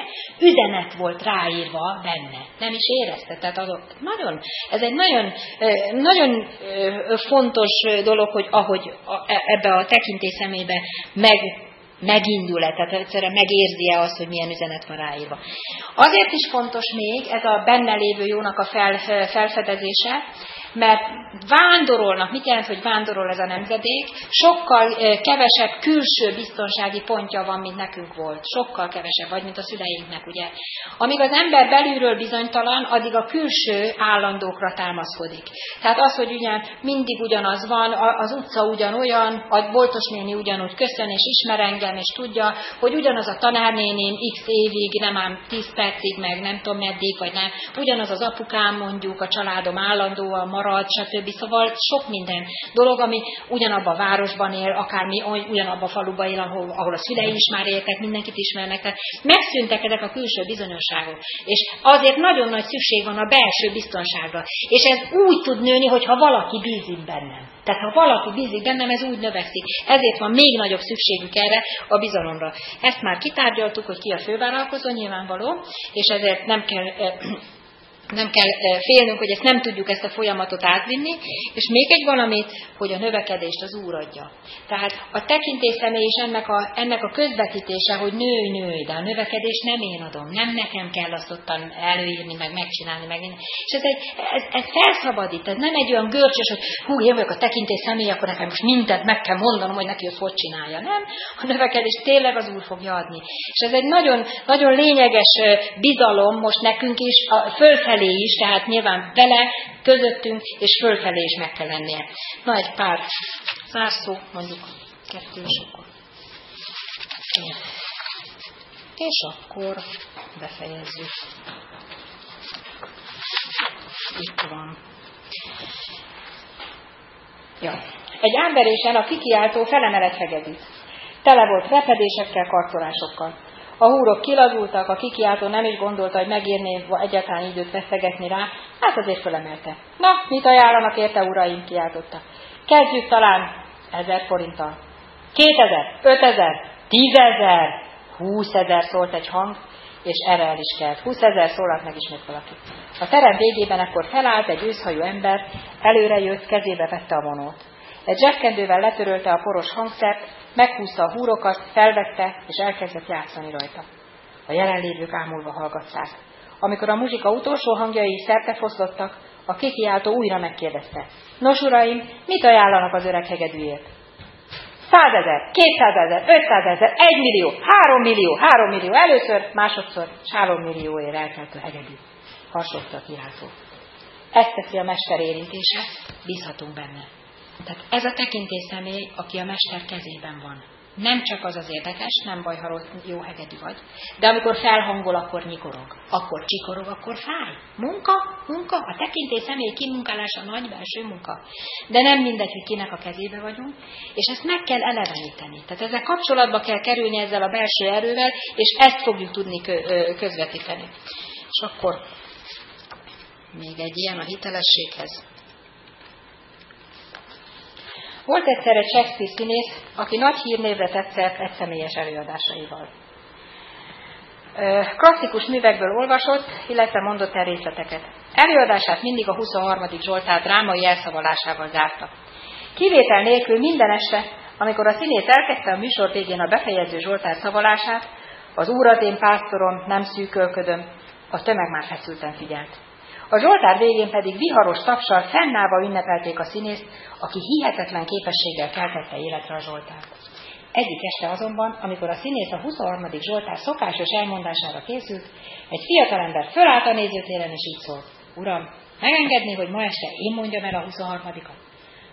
Üzenet volt ráírva benne. Nem is érezte. Tehát nagyon, ez egy nagyon fontos dolog, hogy ahogy ebbe a tekintély szemébe megindul-e, tehát egyszerűen megérzi-e azt, hogy milyen üzenet van ráírva. Azért is fontos még ez a benne lévő jónak a felfedezése, mert vándorolnak, mit jelent, hogy vándorol ez a nemzedék, sokkal kevesebb külső biztonsági pontja van, mint nekünk volt. Sokkal kevesebb, vagy mint a szüleinknek, ugye. Amíg az ember belülről bizonytalan, addig a külső állandókra támaszkodik. Tehát az, hogy ugyan mindig ugyanaz van, az utca ugyanolyan, a boltosnéni ugyanúgy köszön, és ismer engem, és tudja, hogy ugyanaz a tanárnéném x évig, nem ám 10 percig, meg nem tudom meddig, vagy nem. Ugyanaz az apukám, mondjuk, a családom állandóan marad, stb. Szóval sok minden dolog, ami ugyanabba a városban él, akármi, ugyanabba a faluban él, ahol a szülei is már éltek, mindenkit ismernek. Tehát megszűntek ezek a külső bizonyosságok. És azért nagyon nagy szükség van a belső biztonságra. És ez úgy tud nőni, hogyha valaki bízik bennem. Tehát ha valaki bízik bennem, ez úgy növekszik. Ezért van még nagyobb szükségük erre, a bizalomra. Ezt már kitárgyaltuk, hogy ki a fővállalkozó, nyilvánvaló, és ezért nem kell félnünk, hogy ezt nem tudjuk ezt a folyamatot átvinni, és még egy valamit, hogy a növekedést az Úr adja. Tehát a tekintély személy is ennek a közvetítése, hogy nőj, de a növekedést nem én adom, nem nekem kell azt ottan előírni, meg megcsinálni, meg minden. És ez felszabadít, ez nem egy olyan görcsös, hogy hú, én vagyok a tekintély személy, akkor nekem most mindent meg kell mondanom, hogy neki azt hogy csinálja. Nem, a növekedést tényleg az Úr fogja adni. És ez egy nagyon, nagyon lényeges bizalom most nekünk is, fölfelé is, tehát nyilván vele, közöttünk, és fölfelé is meg kell lennie. Na, egy pár zárszó, mondjuk 2, és akkor. És akkor befejezzük. Itt van. Ja. Egy ámberésen a kikiáltó felemelet hegedít. Tele volt repedésekkel, karcolásokkal. A húrok kilazultak, a kikiáltó nem is gondolta, hogy megérné egyáltalán időt veszegetni rá, hát azért fölemelte. Na, mit ajánlanak érte, uraim, kiáltotta. Kezdjük talán 1000 forinttal. 2000, 5000, 10000, 20000 szólt egy hang, és erre el is kelt. 20000 szólalt meg ismét valaki. A terem végében ekkor felállt egy őszhajú ember, előre jött, kezébe vette a vonót. Egy zsebkendővel letörölte a poros hangszert, meghúzta a húrokat, felvette, és elkezdett játszani rajta. A jelenlévők ámulva hallgatták. Amikor a muzsika utolsó hangjai szertefoszlottak, a kikiáltó újra megkérdezte. Nos, uraim, mit ajánlanak az öreg hegedűért? 100 000, 200 000, 500 000, 1 millió, 3 millió, 3 millió, először, másodszor, 3 millióért elkelt a hegedű. Harsogta a kiáltó. Ezt teszi a mester érintése, bízhatunk benne. Tehát ez a tekintély személy, aki a mester kezében van. Nem csak az az érdekes, nem baj, ha jó hegedű vagy, de amikor felhangol, akkor nyikorog, akkor csikorog, akkor fáj. Munka, a tekintély személy kimunkálása nagy belső munka. De nem mindegy, hogy kinek a kezébe vagyunk, és ezt meg kell eleveníteni. Tehát ezzel kapcsolatba kell kerülni ezzel a belső erővel, és ezt fogjuk tudni közvetíteni. És akkor még egy ilyen a hitelességhez. Volt egyszer egy Shakespeare színész, aki nagy hírnévre tetszett egy személyes előadásaival. Klasszikus művekből olvasott, illetve mondott el részleteket. Előadását mindig a 23. Zsoltár drámai elszavalásával zárta. Kivétel nélkül minden este, amikor a színész elkezdte a műsor végén a befejező Zsoltár szavalását, az Úr az én pásztorom, nem szűkölködöm, a tömeg már feszülten figyelt. A Zsoltár végén pedig viharos tapssal fennállva ünnepelték a színészt, aki hihetetlen képességgel keltette életre a Zsoltárt. Egyik este azonban, amikor a színész a 23. Zsoltár szokásos elmondására készült, egy fiatalember fölállt a nézőtéren és így szólt. Uram, megengedné, hogy ma este én mondjam el a 23-at?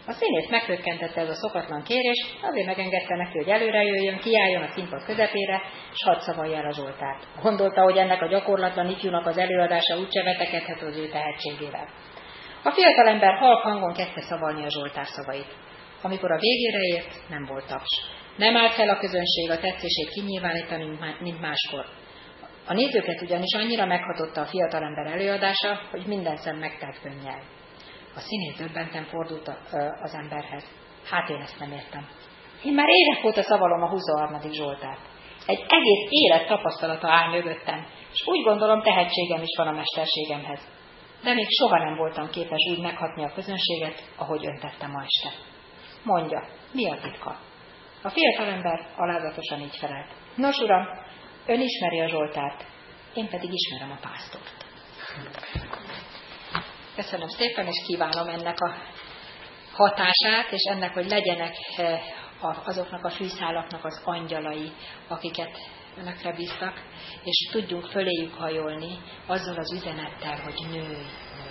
A színész meghökkentette ez a szokatlan kérés, azért megengedte neki, hogy előre jöjjön, kiálljon a színpad közepére, s hadd szavalja el a Zsoltárt. Gondolta, hogy ennek a gyakorlatlan ifjúnak az előadása úgyse vetekedhet az ő tehetségével. A fiatalember halk hangon kezdte szavalni a Zsoltár szavait. Amikor a végére ért, nem volt taps. Nem állt fel a közönség a tetszését kinyilvánítani, mint máskor. A nézőket ugyanis annyira meghatotta a fiatalember előadása, hogy minden szem megtelt könnyel. A színész döbbenten fordult az emberhez. Hát én ezt nem értem. Én már évek óta szavalom a 23. Zsoltárt. Egy egész élet tapasztalata áll mögöttem, és úgy gondolom, tehetségem is van a mesterségemhez. De még soha nem voltam képes úgy meghatni a közönséget, ahogy ön tette ma este. Mondja, mi a titka? A fiatalember alázatosan így felelt. Nos, uram, ön ismeri a Zsoltárt, én pedig ismerem a pásztort. Köszönöm szépen, és kívánom ennek a hatását, és ennek, hogy legyenek azoknak a fűszálaknak az angyalai, akiket önökre bíztak, és tudjunk föléjük hajolni azzal az üzenettel, hogy nőj.